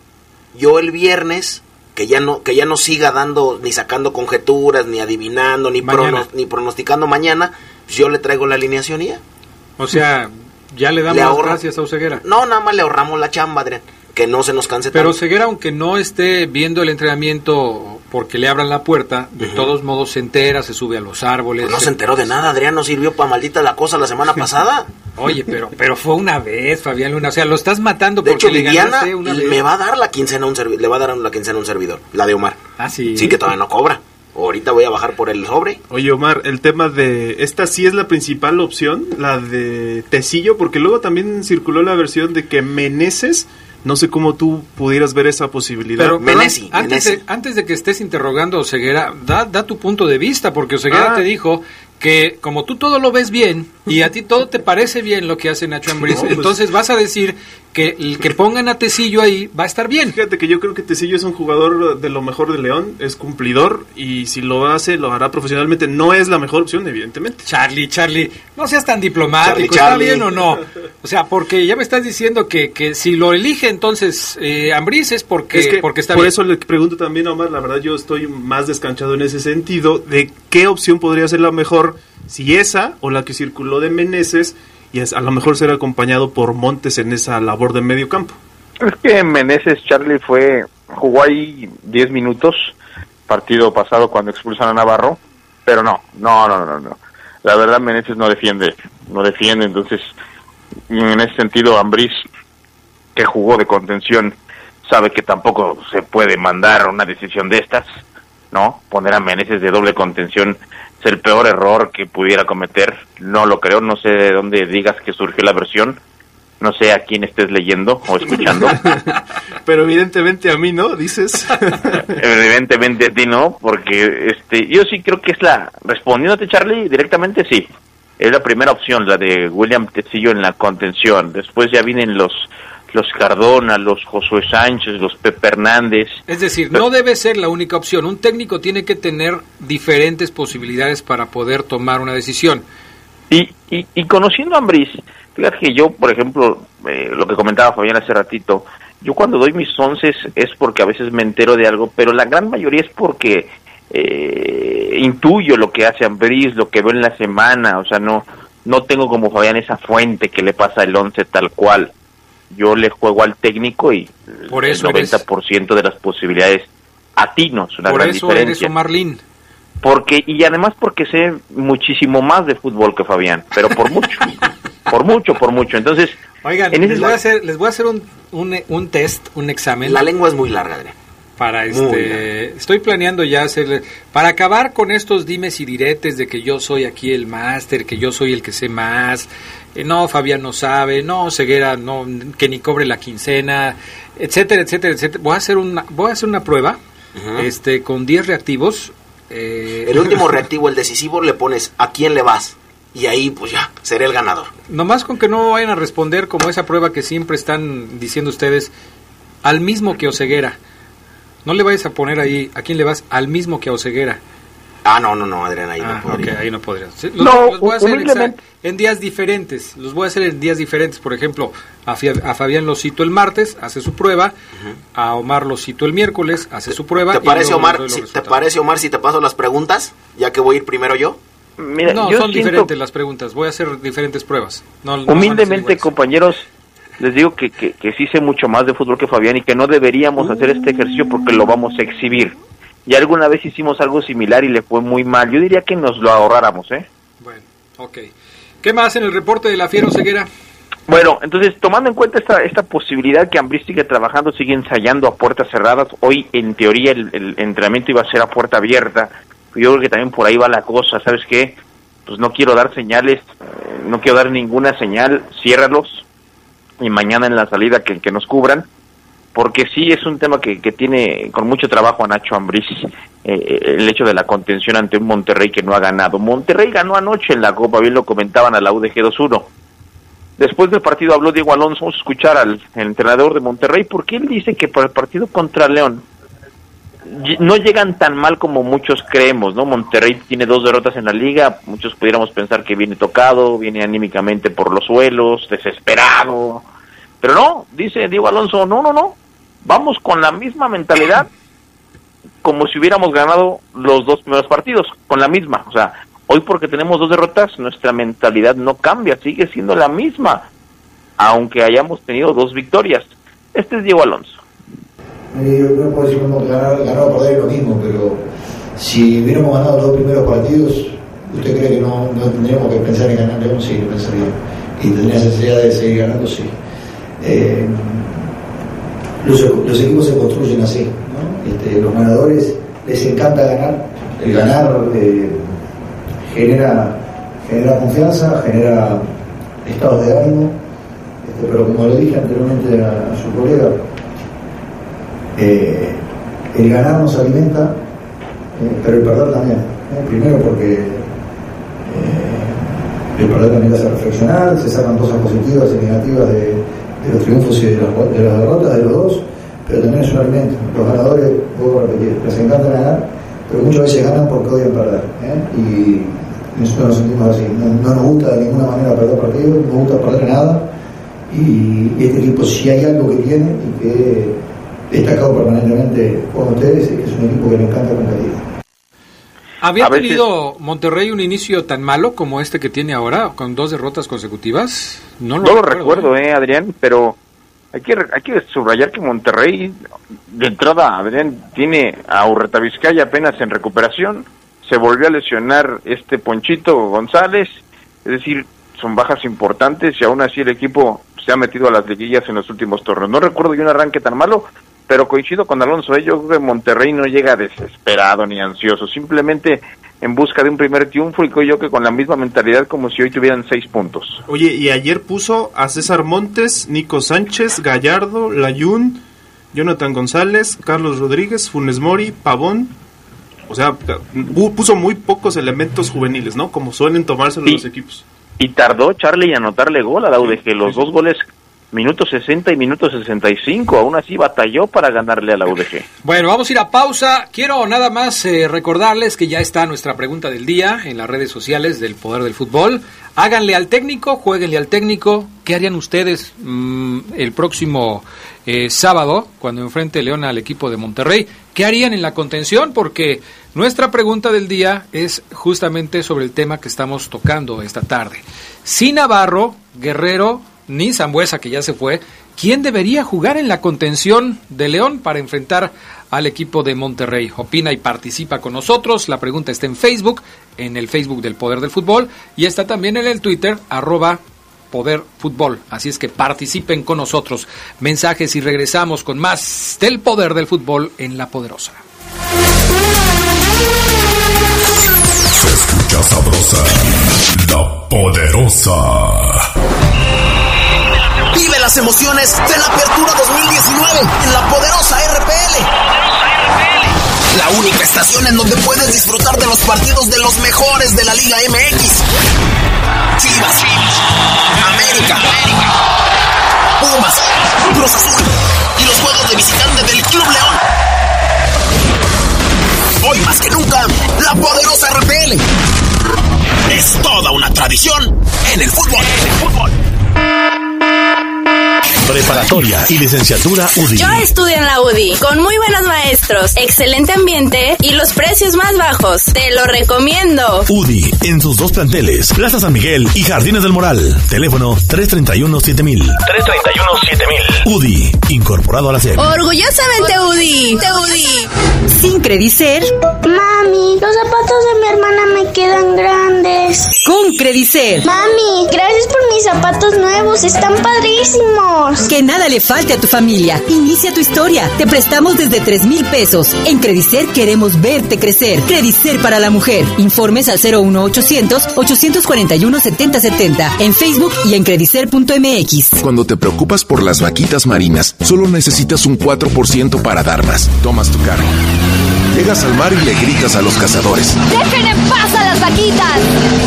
yo el viernes, que ya no siga dando, ni sacando conjeturas, ni adivinando, ni pronosticando mañana, pues yo le traigo la alineación y ya. O sea, ya le damos gracias a Oseguera. No, nada más le ahorramos la chamba, Adrián, que no se nos canse. Pero Oseguera, aunque no esté viendo el entrenamiento porque le abran la puerta, de todos modos se entera, se sube a los árboles. Pues no se enteró de nada, Adrián, no sirvió para maldita la cosa la semana pasada. Oye, pero fue una vez, Fabián Luna, o sea, lo estás matando de porque hecho, le ganaste una vez. Me va a dar la quincena a un servidor, le va a dar la quincena a un servidor, la de Omar. Ah, sí. Sí, que todavía no cobra. Ahorita voy a bajar por el sobre. Oye, Omar, el tema de... Esta sí es la principal opción, la de Tecillo, porque luego también circuló la versión de que Meneses... No sé cómo tú pudieras ver esa posibilidad. Pero Menezes, antes de que estés interrogando a Oseguera, da tu punto de vista, porque Oseguera te dijo que como tú todo lo ves bien y a ti todo te parece bien lo que hace Nacho Ambriz, no, pues, entonces vas a decir que el que pongan a Tecillo ahí va a estar bien. Fíjate que yo creo que Tecillo es un jugador de lo mejor de León, es cumplidor y si lo hace, lo hará profesionalmente. No es la mejor opción, evidentemente. Charlie, no seas tan diplomático, Charlie. ¿Está bien o no? O sea, porque ya me estás diciendo que si lo elige entonces Ambriz es porque está por bien. Por eso le pregunto también a Omar, la verdad yo estoy más descanchado en ese sentido, de qué opción podría ser la mejor, si esa o la que circuló de Meneses, y a lo mejor será acompañado por Montes en esa labor de medio campo. Es que Meneses, Charlie, jugó ahí 10 minutos, partido pasado cuando expulsan a Navarro, pero no. La verdad Meneses no defiende, entonces en ese sentido Ambriz, que jugó de contención, sabe que tampoco se puede mandar una decisión de estas, ¿no? Poner a Meneses de doble contención es el peor error que pudiera cometer, no lo creo, no sé de dónde digas que surgió la versión, no sé a quién estés leyendo o escuchando. Pero evidentemente a mí no, dices. Evidentemente a ti no, porque yo sí creo que es respondiéndote Charlie directamente, sí, es la primera opción, la de William Tecillo en la contención, después ya vienen los Cardona, los Josué Sánchez, los Pepe Hernández. Es decir, no debe ser la única opción. Un técnico tiene que tener diferentes posibilidades para poder tomar una decisión. Y conociendo a Ambriz, fíjate que yo, por ejemplo, lo que comentaba Fabián hace ratito, yo cuando doy mis onces es porque a veces me entero de algo, pero la gran mayoría es porque intuyo lo que hace Ambriz, lo que veo en la semana, o sea, no tengo como Fabián esa fuente que le pasa el once tal cual. Yo le juego al técnico y por eso el 90% de las posibilidades atino, es una gran diferencia. Por eso eres Omar Lin. Porque, y además porque sé muchísimo más de fútbol que Fabián, pero por mucho, por mucho. Entonces, oigan, les voy a hacer un test, un examen. La lengua es muy larga, Adrián. Para estoy planeando ya hacerle, para acabar con estos dimes y diretes de que yo soy aquí el máster, que yo soy el que sé más, no, Fabián no sabe, no, Ceguera, no, que ni cobre la quincena, etcétera. Voy a hacer una prueba, uh-huh, con 10 reactivos. El último reactivo, el decisivo, le pones a quién le vas. Y ahí, pues ya, seré el ganador. Nomás con que no vayan a responder como esa prueba que siempre están diciendo ustedes, al mismo que Oseguera. No le vayas a poner ahí, ¿a quién le vas? Al mismo que a Oseguera. Ah, no, Adrián, ahí no podría. Ok, ahí no podría. Sí, los voy a hacer en días diferentes. Los voy a hacer en días diferentes. Por ejemplo, a Fabián lo cito el martes, hace su prueba. Uh-huh. A Omar lo cito el miércoles, hace su prueba. ¿Te parece, Omar, si te paso las preguntas? Ya que voy a ir primero yo. Mira, no, son diferentes las preguntas. Voy a hacer diferentes pruebas. No humildemente, compañeros, les digo que sí sé mucho más de fútbol que Fabián y que no deberíamos hacer este ejercicio porque lo vamos a exhibir. Ya alguna vez hicimos algo similar y le fue muy mal. Yo diría que nos lo ahorráramos, ¿eh? Bueno, ok. ¿Qué más en el reporte de la Fiero Ceguera? Bueno, entonces, tomando en cuenta esta posibilidad que Ambris sigue trabajando, sigue ensayando a puertas cerradas. Hoy, en teoría, el entrenamiento iba a ser a puerta abierta. Yo creo que también por ahí va la cosa, ¿sabes qué? Pues no quiero dar señales, no quiero dar ninguna señal, ciérralos, y mañana en la salida que nos cubran, porque sí es un tema que tiene con mucho trabajo a Nacho Ambriz, el hecho de la contención ante un Monterrey que no ha ganado. Monterrey ganó anoche en la Copa, bien lo comentaban, a la UDG 2-1. Después del partido habló Diego Alonso, vamos a escuchar al entrenador de Monterrey, porque él dice que para el partido contra León no llegan tan mal como muchos creemos, ¿no? Monterrey tiene 2 derrotas en la liga, muchos pudiéramos pensar que viene tocado, viene anímicamente por los suelos, desesperado, pero no, dice Diego Alonso, no, vamos con la misma mentalidad como si hubiéramos ganado los 2 primeros partidos, con la misma, o sea, hoy porque tenemos 2 derrotas, nuestra mentalidad no cambia, sigue siendo la misma, aunque hayamos tenido 2 victorias. Este es Diego Alonso. Yo creo que podemos ganar o perder lo mismo, pero si hubiéramos ganado los 2 primeros partidos, ¿usted cree que no tendríamos que pensar en ganar León? Sí, lo pensaría. ¿Y tendría necesidad de seguir ganando? Sí. Los equipos se construyen así, ¿no? Los ganadores les encanta ganar. El ganar genera confianza, genera estados de ánimo, pero como lo dije anteriormente a su colega, el ganar nos alimenta, pero el perder también, primero porque el perder también hace reflexionar, se sacan cosas positivas y negativas de los triunfos y de las derrotas de los dos, pero también es un alimento. Los ganadores, puedo repetir, les encanta ganar, pero muchas veces ganan porque odian perder, y nosotros nos sentimos así, no nos gusta de ninguna manera perder partido, no nos gusta perder nada, y este equipo si hay algo que tiene y que destacado permanentemente con ustedes, es un equipo que me encanta competir. ¿Había tenido Monterrey un inicio tan malo como este que tiene ahora, con 2 derrotas consecutivas? No lo recuerdo, Adrián, pero hay que subrayar que Monterrey, de entrada, Adrián, tiene a Urreta Vizcaya apenas en recuperación, se volvió a lesionar Ponchito González, es decir, son bajas importantes y aún así el equipo se ha metido a las liguillas en los últimos torneos. No recuerdo yo un arranque tan malo, pero coincido con Alonso, yo creo que Monterrey no llega desesperado ni ansioso, simplemente en busca de un primer triunfo y creo yo que con la misma mentalidad como si hoy tuvieran 6 puntos. Oye, y ayer puso a César Montes, Nico Sánchez, Gallardo, Layún, Jonathan González, Carlos Rodríguez, Funes Mori, Pavón, o sea, puso muy pocos elementos juveniles, ¿no? Como suelen tomárselo sí. Los equipos. Y tardó Charlie en anotarle gol a la UDG, los 2 goles, minuto 60 y minuto 65, aún así batalló para ganarle a la UDG. Bueno, vamos a ir a pausa, quiero nada más recordarles que ya está nuestra pregunta del día en las redes sociales del Poder del Fútbol, háganle al técnico, jueguenle al técnico, ¿qué harían ustedes el próximo sábado cuando enfrente León al equipo de Monterrey? ¿Qué harían en la contención? Porque nuestra pregunta del día es justamente sobre el tema que estamos tocando esta tarde. Sin Navarro, Guerrero, ni Sambuesa, que ya se fue, ¿quién debería jugar en la contención de León para enfrentar al equipo de Monterrey. Opina y participa con nosotros. La pregunta está en Facebook, en el Facebook del Poder del Fútbol, y está también en el Twitter, @PoderFútbol. Así es que participen con nosotros. Mensajes y regresamos con más del Poder del Fútbol en La Poderosa. Se escucha sabrosa, La Poderosa. Vive las emociones de la Apertura 2019 en La Poderosa RPL. La única estación en donde puedes disfrutar de los partidos de los mejores de la Liga MX. Chivas, América, Pumas, Cruz Azul y los juegos de visitante del Club León. Hoy más que nunca, La Poderosa RPL es toda una tradición en el fútbol. Preparatoria y licenciatura UDI. Yo estudio en la UDI, con muy buenos maestros, excelente ambiente y los precios más bajos. Te lo recomiendo. UDI, en sus dos planteles, Plaza San Miguel y Jardines del Moral. Teléfono 331-7000. 331-7000. UDI, incorporado a la SEP. Orgullosamente UDI. Te UDI. Sin Credicer. Mami, los zapatos de mi hermana me quedan grandes. Con Credicer. Mami, gracias por mis zapatos nuevos, están padrísimos. Que nada le falte a tu familia. Inicia tu historia. Te prestamos desde 3,000 pesos. En Credicer queremos verte crecer. Credicer para la mujer. Informes al 01800 841 7070. En Facebook y en credicer.mx. Cuando te preocupas por las vaquitas marinas, solo necesitas un 4% para dar más. Tomas tu cargo, llegas al mar y le gritas a los cazadores: ¡Dejen en paz a las vaquitas!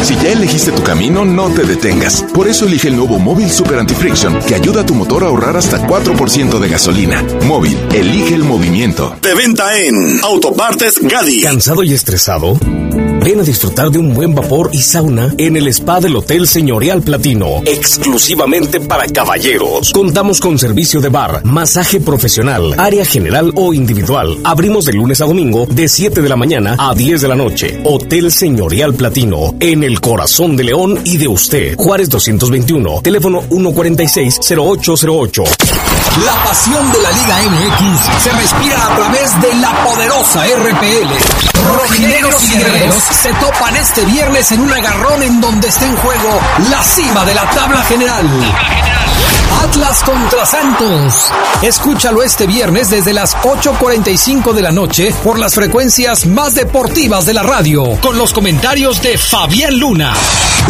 Si ya elegiste tu camino, no te detengas. Por eso elige el nuevo Móvil Super Anti-Friction, que ayuda a tu motor a ahorrar hasta 4% de gasolina. Móvil, elige el movimiento. De venta en Autopartes Gadi. ¿Cansado y estresado? Ven a disfrutar de un buen vapor y sauna en el spa del Hotel Señorial Platino, exclusivamente para caballeros. Contamos con servicio de bar, masaje profesional, área general o individual. Abrimos de lunes a domingo de 7 de la mañana a 10 de la noche. Hotel Señorial Platino, en el corazón de León y de usted. Juárez 221, teléfono 146-0808. La pasión de la Liga MX se respira a través de La Poderosa RPL. Rojineros y guerreros se topan este viernes en un agarrón en donde está en juego la cima de la tabla general. Atlas contra Santos. Escúchalo este viernes desde las 8:45 de la noche por las frecuencias más deportivas de la radio, con los comentarios de Fabián Luna.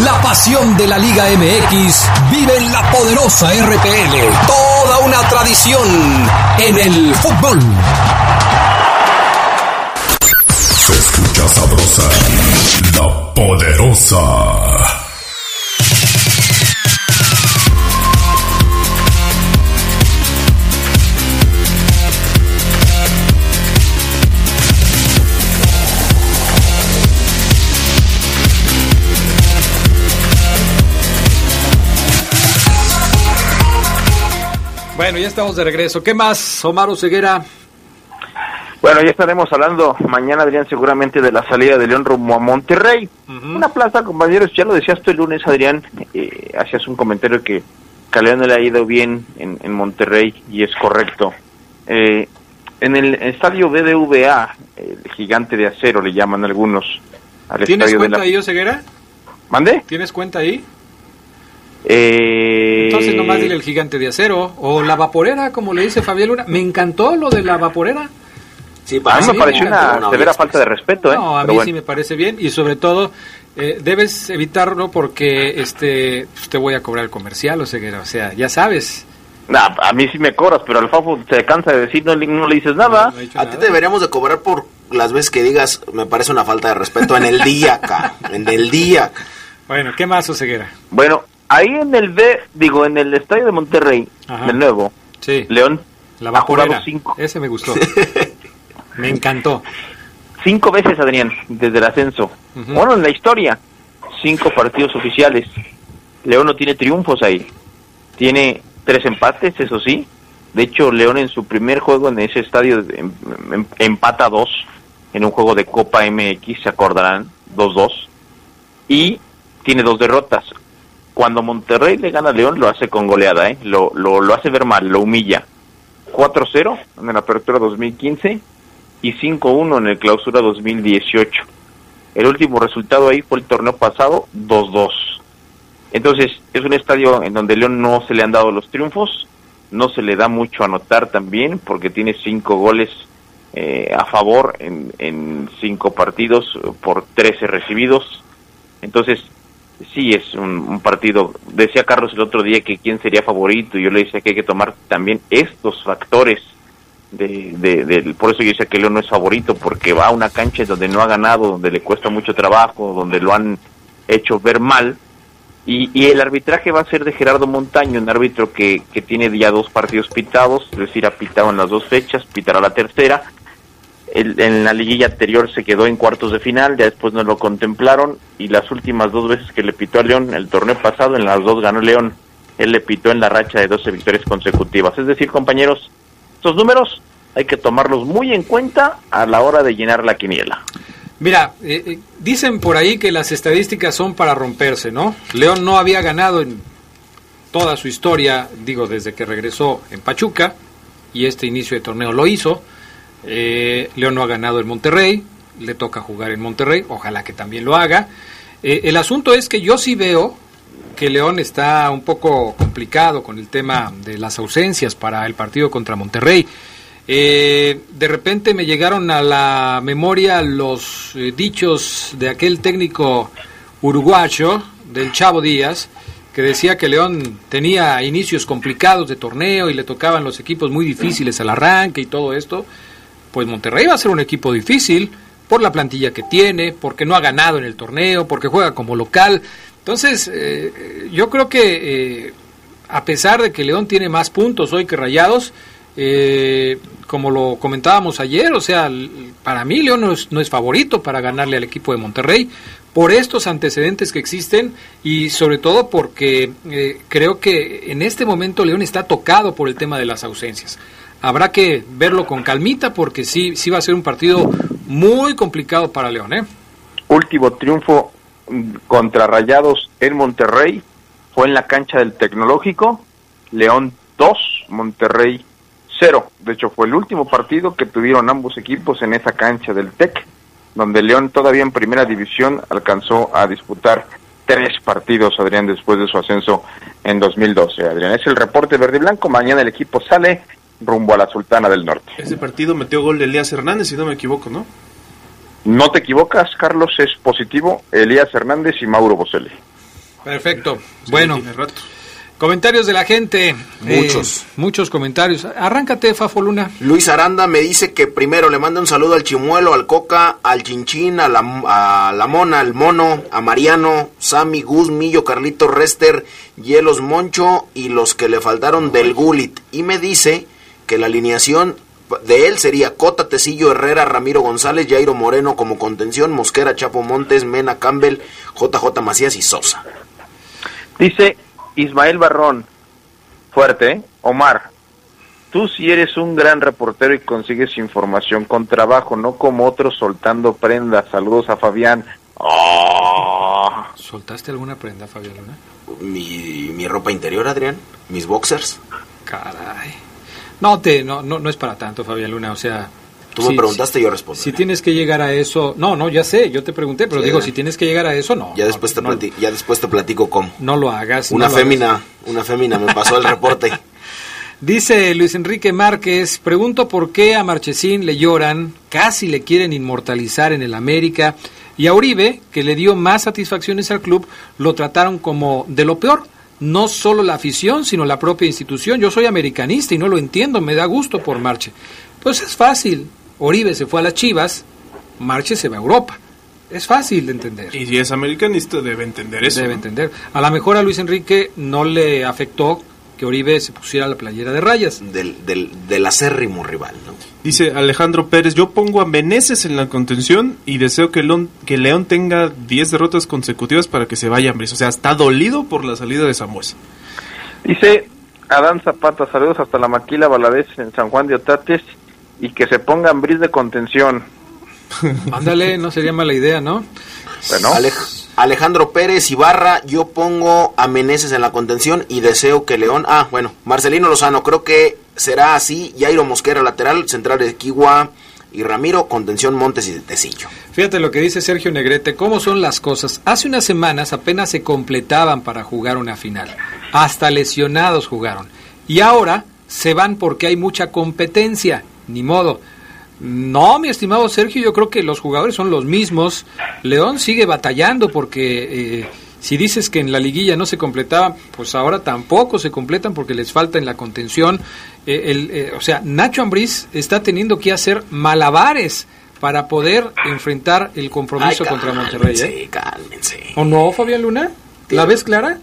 La pasión de la Liga MX vive en La Poderosa RPL. Toda una tradición en el fútbol. Se escucha sabrosa, La Poderosa. Bueno, ya estamos de regreso. ¿Qué más, Omar Oseguera? Bueno, ya estaremos hablando mañana, Adrián, seguramente de la salida de León rumbo a Monterrey. Uh-huh. Una plaza, compañeros, ya lo decías tú el lunes, Adrián, hacías un comentario que a León no le ha ido bien en Monterrey, y es correcto. En el estadio BBVA, el gigante de acero le llaman algunos. Al ¿Tienes estadio cuenta de la... ahí, Oseguera? ¿Mande? ¿Tienes cuenta ahí? Entonces nomás dile el gigante de acero o la vaporera, como le dice Fabián Luna. Me encantó lo de la vaporera. Sí, para a mí me pareció una severa falta de respeto. No, a mí bueno, sí me parece bien, y sobre todo debes evitarlo porque pues te voy a cobrar el comercial, o sea, ya sabes. Nah, a mí sí me cobras, pero al Fafo se cansa de decir, no le dices nada. No, a ti te deberíamos de cobrar por las veces que digas, me parece una falta de respeto en el día acá, en el día. Bueno, ¿qué más, Oseguera? Bueno, ahí en el en el estadio de Monterrey, ajá, de nuevo, sí. León la ha jugado 5. Ese me gustó. Me encantó. 5 veces, Adrián, desde el ascenso. Uh-huh. Bueno, en la historia, 5 partidos oficiales. León no tiene triunfos ahí. Tiene 3 empates, eso sí. De hecho, León en su primer juego en ese estadio empata 2 en un juego de Copa MX, se acordarán, 2-2. Y tiene 2 derrotas. Cuando Monterrey le gana a León, lo hace con goleada, lo hace ver mal, lo humilla. 4-0 en la Apertura 2015, y 5-1 en el Clausura 2018. El último resultado ahí fue el torneo pasado, 2-2. Entonces, es un estadio en donde León no se le han dado los triunfos, no se le da mucho a anotar también, porque tiene 5 goles a favor en 5 partidos por 13 recibidos. Entonces, sí es un partido. Decía Carlos el otro día que quién sería favorito, y yo le decía que hay que tomar también estos factores. Por eso yo decía que León no es favorito, porque va a una cancha donde no ha ganado, donde le cuesta mucho trabajo, donde lo han hecho ver mal. Y el arbitraje va a ser de Gerardo Montaño, un árbitro que tiene ya 2 partidos pitados, es decir, ha pitado en las 2 fechas, pitará la tercera. En la liguilla anterior se quedó en cuartos de final, ya después no lo contemplaron, y las últimas 2 veces que le pitó a León, el torneo pasado, en las 2 ganó León. Él le pitó en la racha de 12 victorias consecutivas. Es decir, compañeros, estos números hay que tomarlos muy en cuenta a la hora de llenar la quiniela. Mira, dicen por ahí que las estadísticas son para romperse, ¿no? León no había ganado en toda su historia, digo, desde que regresó en Pachuca, y este inicio de torneo lo hizo. León no ha ganado en Monterrey, le toca jugar en Monterrey, ojalá que también lo haga. El asunto es que yo sí veo que León está un poco complicado con el tema de las ausencias para el partido contra Monterrey. De repente me llegaron a la memoria los dichos de aquel técnico uruguayo, del Chavo Díaz, que decía que León tenía inicios complicados de torneo y le tocaban los equipos muy difíciles al arranque y todo esto. Pues Monterrey va a ser un equipo difícil por la plantilla que tiene, porque no ha ganado en el torneo, porque juega como local. Entonces, yo creo que a pesar de que León tiene más puntos hoy que Rayados, como lo comentábamos ayer, o sea, para mí León no es favorito para ganarle al equipo de Monterrey por estos antecedentes que existen, y sobre todo porque creo que en este momento León está tocado por el tema de las ausencias. Habrá que verlo con calmita, porque sí va a ser un partido muy complicado para León, ¿eh? Último triunfo contra Rayados en Monterrey fue en la cancha del Tecnológico, León 2, Monterrey 0. De hecho, fue el último partido que tuvieron ambos equipos en esa cancha del TEC, donde León todavía en primera división alcanzó a disputar 3 partidos, Adrián, después de su ascenso en 2012. Adrián, es el reporte verde y blanco. Mañana el equipo sale rumbo a la Sultana del Norte. Ese partido metió gol de Elías Hernández, si no me equivoco, ¿no? No te equivocas, Carlos, es positivo. Elías Hernández y Mauro Boselli. Perfecto. Sí, bueno, comentarios de la gente. Muchos comentarios. Arráncate, Fafo Luna. Luis Aranda me dice que primero le manda un saludo al Chimuelo, al Coca, al Chinchín, a la Mona, al Mono, a Mariano, Sammy, Gus, Millo, Carlito, Rester, Hielos, Moncho y los que le faltaron del Gulit. Y me dice que la alineación de él sería Cota, Tecillo, Herrera, Ramiro González, Jairo Moreno como contención, Mosquera, Chapo Montes, Mena, Campbell, JJ Macías y Sosa. Dice Ismael Barrón, fuerte, ¿eh? Omar, tú sí eres un gran reportero y consigues información con trabajo, no como otros soltando prendas. Saludos a Fabián. Oh. ¿Soltaste alguna prenda, Fabián Luna? Mi ropa interior, Adrián, mis boxers. Caray. No es para tanto, Fabián Luna, o sea... Tú me preguntaste y yo respondí. Si tienes que llegar a eso... No, ya sé, yo te pregunté, pero sí, digo, si tienes que llegar a eso, no. Ya después te platico cómo. No lo hagas. Una fémina me pasó el reporte. Dice Luis Enrique Márquez, pregunto por qué a Marchesín le lloran, casi le quieren inmortalizar en el América, y a Uribe, que le dio más satisfacciones al club, lo trataron como de lo peor. No solo la afición, sino la propia institución. Yo soy americanista y no lo entiendo, me da gusto por Marche. Entonces es fácil. Oribe se fue a las Chivas, Marche se va a Europa. Es fácil de entender. Y si es americanista debe entender eso. Debe entender. A lo mejor a Luis Enrique no le afectó que Oribe se pusiera la playera de rayas. Del acérrimo rival, ¿no? Dice Alejandro Pérez, yo pongo a Meneses en la contención y deseo que León tenga 10 derrotas consecutivas para que se vaya a Ambris. O sea, está dolido por la salida de Sambuesa. Dice Adán Zapata, saludos hasta la Maquila Valadez en San Juan de Otates y que se ponga Ambris de contención. Ándale, no sería mala idea, ¿no? Bueno. Alejandro Pérez Ibarra, yo pongo a Meneses en la contención y deseo que León... Ah, bueno, Marcelino Lozano, creo que será así. Jairo Mosquera, lateral, central de Kiwa, y Ramiro, contención Montes y Tecillo. Fíjate lo que dice Sergio Negrete, cómo son las cosas. Hace unas semanas apenas se completaban para jugar una final, hasta lesionados jugaron, y ahora se van porque hay mucha competencia, ni modo. No, mi estimado Sergio, yo creo que los jugadores son los mismos. León sigue batallando porque si dices que en la liguilla no se completaban, pues ahora tampoco se completan porque les falta en la contención. Nacho Ambriz está teniendo que hacer malabares para poder enfrentar el compromiso contra Monterrey. Cálmense. ¿O no, Fabián Luna? ¿La ves clara?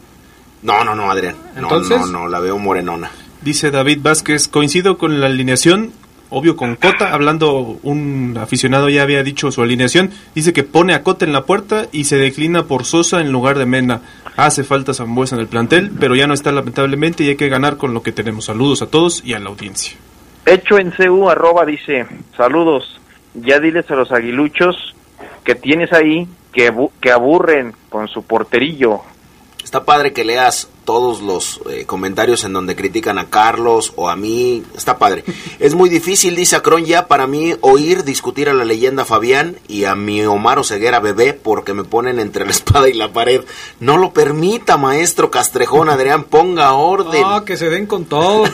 No, Adrián. ¿Entonces? No, la veo morenona. Dice David Vázquez, coincido con la alineación, obvio con Cota, hablando un aficionado ya había dicho su alineación, dice que pone a Cota en la puerta y se declina por Sosa en lugar de Mena. Hace falta Sambuesa en el plantel, pero ya no está lamentablemente y hay que ganar con lo que tenemos. Saludos a todos y a la audiencia. Hecho en CU @ dice, saludos, ya diles a los aguiluchos que tienes ahí que aburren con su porterillo. Está padre que leas todos los comentarios en donde critican a Carlos o a mí. Está padre. Es muy difícil, dice Acron, ya para mí oír discutir a la leyenda Fabián y a mi Omar Oseguera bebé porque me ponen entre la espada y la pared. No lo permita, maestro Castrejón. Adrián, ponga orden. No, que se den con todo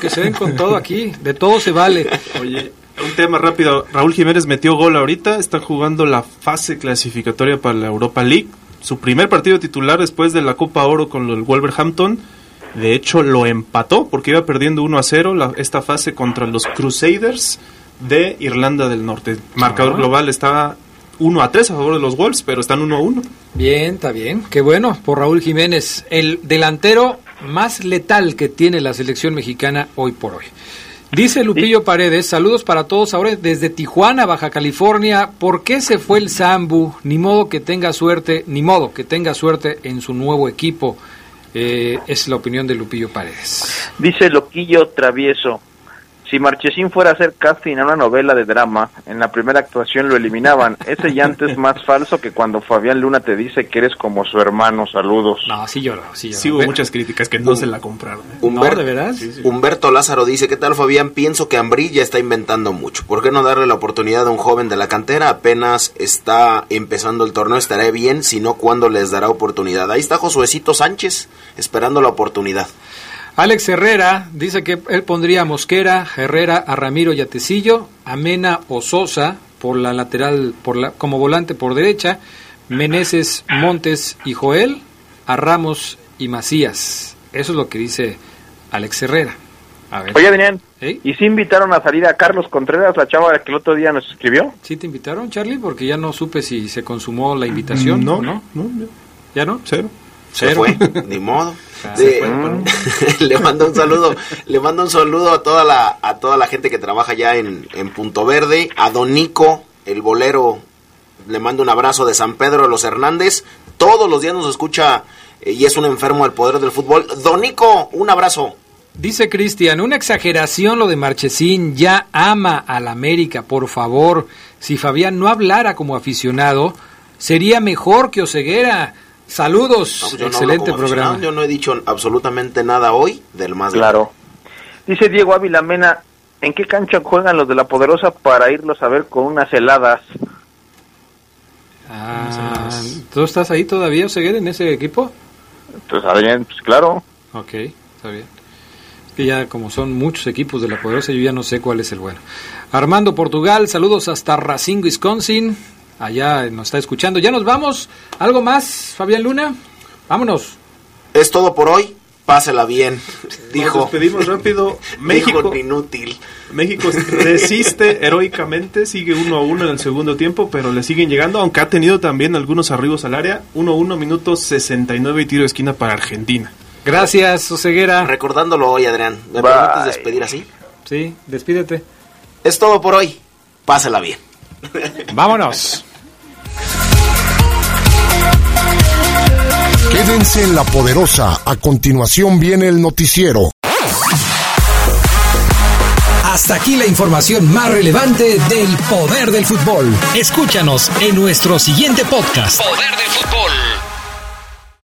aquí. De todo se vale. Oye, un tema rápido. Raúl Jiménez metió gol ahorita. Está jugando la fase clasificatoria para la Europa League. Su primer partido titular después de la Copa Oro con el Wolverhampton, de hecho lo empató porque iba perdiendo 1-0 esta fase contra los Crusaders de Irlanda del Norte. Marcador global está 1-3 a favor de los Wolves, pero están 1-1. Bien, está bien. Qué bueno por Raúl Jiménez, el delantero más letal que tiene la selección mexicana hoy por hoy. Dice Lupillo Paredes, saludos para todos ahora desde Tijuana, Baja California. ¿Por qué se fue el Sambu? Ni modo que tenga suerte en su nuevo equipo. Es la opinión de Lupillo Paredes. Dice Loquillo Travieso, si Marchesín fuera a hacer casting a una novela de drama, en la primera actuación lo eliminaban. Ese llanto es más falso que cuando Fabián Luna te dice que eres como su hermano. Saludos. No, sí lloro. Sí hubo muchas críticas que no se la compraron. ¿No, de verdad? Sí. Humberto Lázaro dice, ¿qué tal, Fabián? Pienso que Ambrí ya está inventando mucho. ¿Por qué no darle la oportunidad a un joven de la cantera? Apenas está empezando el torneo, estaré bien, si no, ¿cuándo les dará oportunidad? Ahí está Josuecito Sánchez esperando la oportunidad. Alex Herrera dice que él pondría a Mosquera, Herrera, a Ramiro y a Tecillo, a Mena o Sosa por la lateral, como volante por derecha, Meneses, Montes y Joel, a Ramos y Macías. Eso es lo que dice Alex Herrera. A ver. Oye, Adrián, ¿eh? ¿Y si invitaron a salir a Carlos Contreras, la chava que el otro día nos escribió? ¿Sí te invitaron, Charlie? Porque ya no supe si se consumó la invitación. No. ¿Ya no? Cero. Se fue, ni modo. Le mando un saludo a toda la gente que trabaja ya en Punto Verde, a Don Nico, el bolero, le mando un abrazo de San Pedro de los Hernández, todos los días nos escucha y es un enfermo al poder del fútbol. Don Nico, un abrazo. Dice Cristian, una exageración lo de Marchesín, ya ama al América, por favor. Si Fabián no hablara como aficionado, sería mejor que Oseguera. Saludos, no, excelente programa. Yo no he dicho absolutamente nada hoy del más claro. Dice Diego Ávila Mena, ¿en qué cancha juegan los de La Poderosa para irlos a ver con unas heladas? Ah, ¿tú estás ahí todavía, Oseguera, en ese equipo? Pues claro. Ok, está bien. Que ya como son muchos equipos de La Poderosa, yo ya no sé cuál es el bueno. Armando Portugal, saludos hasta Racine, Wisconsin. Allá nos está escuchando. Ya nos vamos. ¿Algo más, Fabián Luna? Vámonos. Es todo por hoy. Pásela bien. Dijo. Nos despedimos rápido. México inútil. México resiste heroicamente. Sigue 1-1 en el segundo tiempo, pero le siguen llegando, aunque ha tenido también algunos arribos al área. 1-1, minuto 69 y tiro de esquina para Argentina. Gracias, Oseguera. Recordándolo hoy, Adrián. ¿Me permites despedir así? Sí, despídete. Es todo por hoy. Pásela bien. Vámonos. Quédense en La Poderosa. A continuación viene el noticiero. Hasta aquí la información más relevante del poder del fútbol. Escúchanos en nuestro siguiente podcast. Poder del fútbol.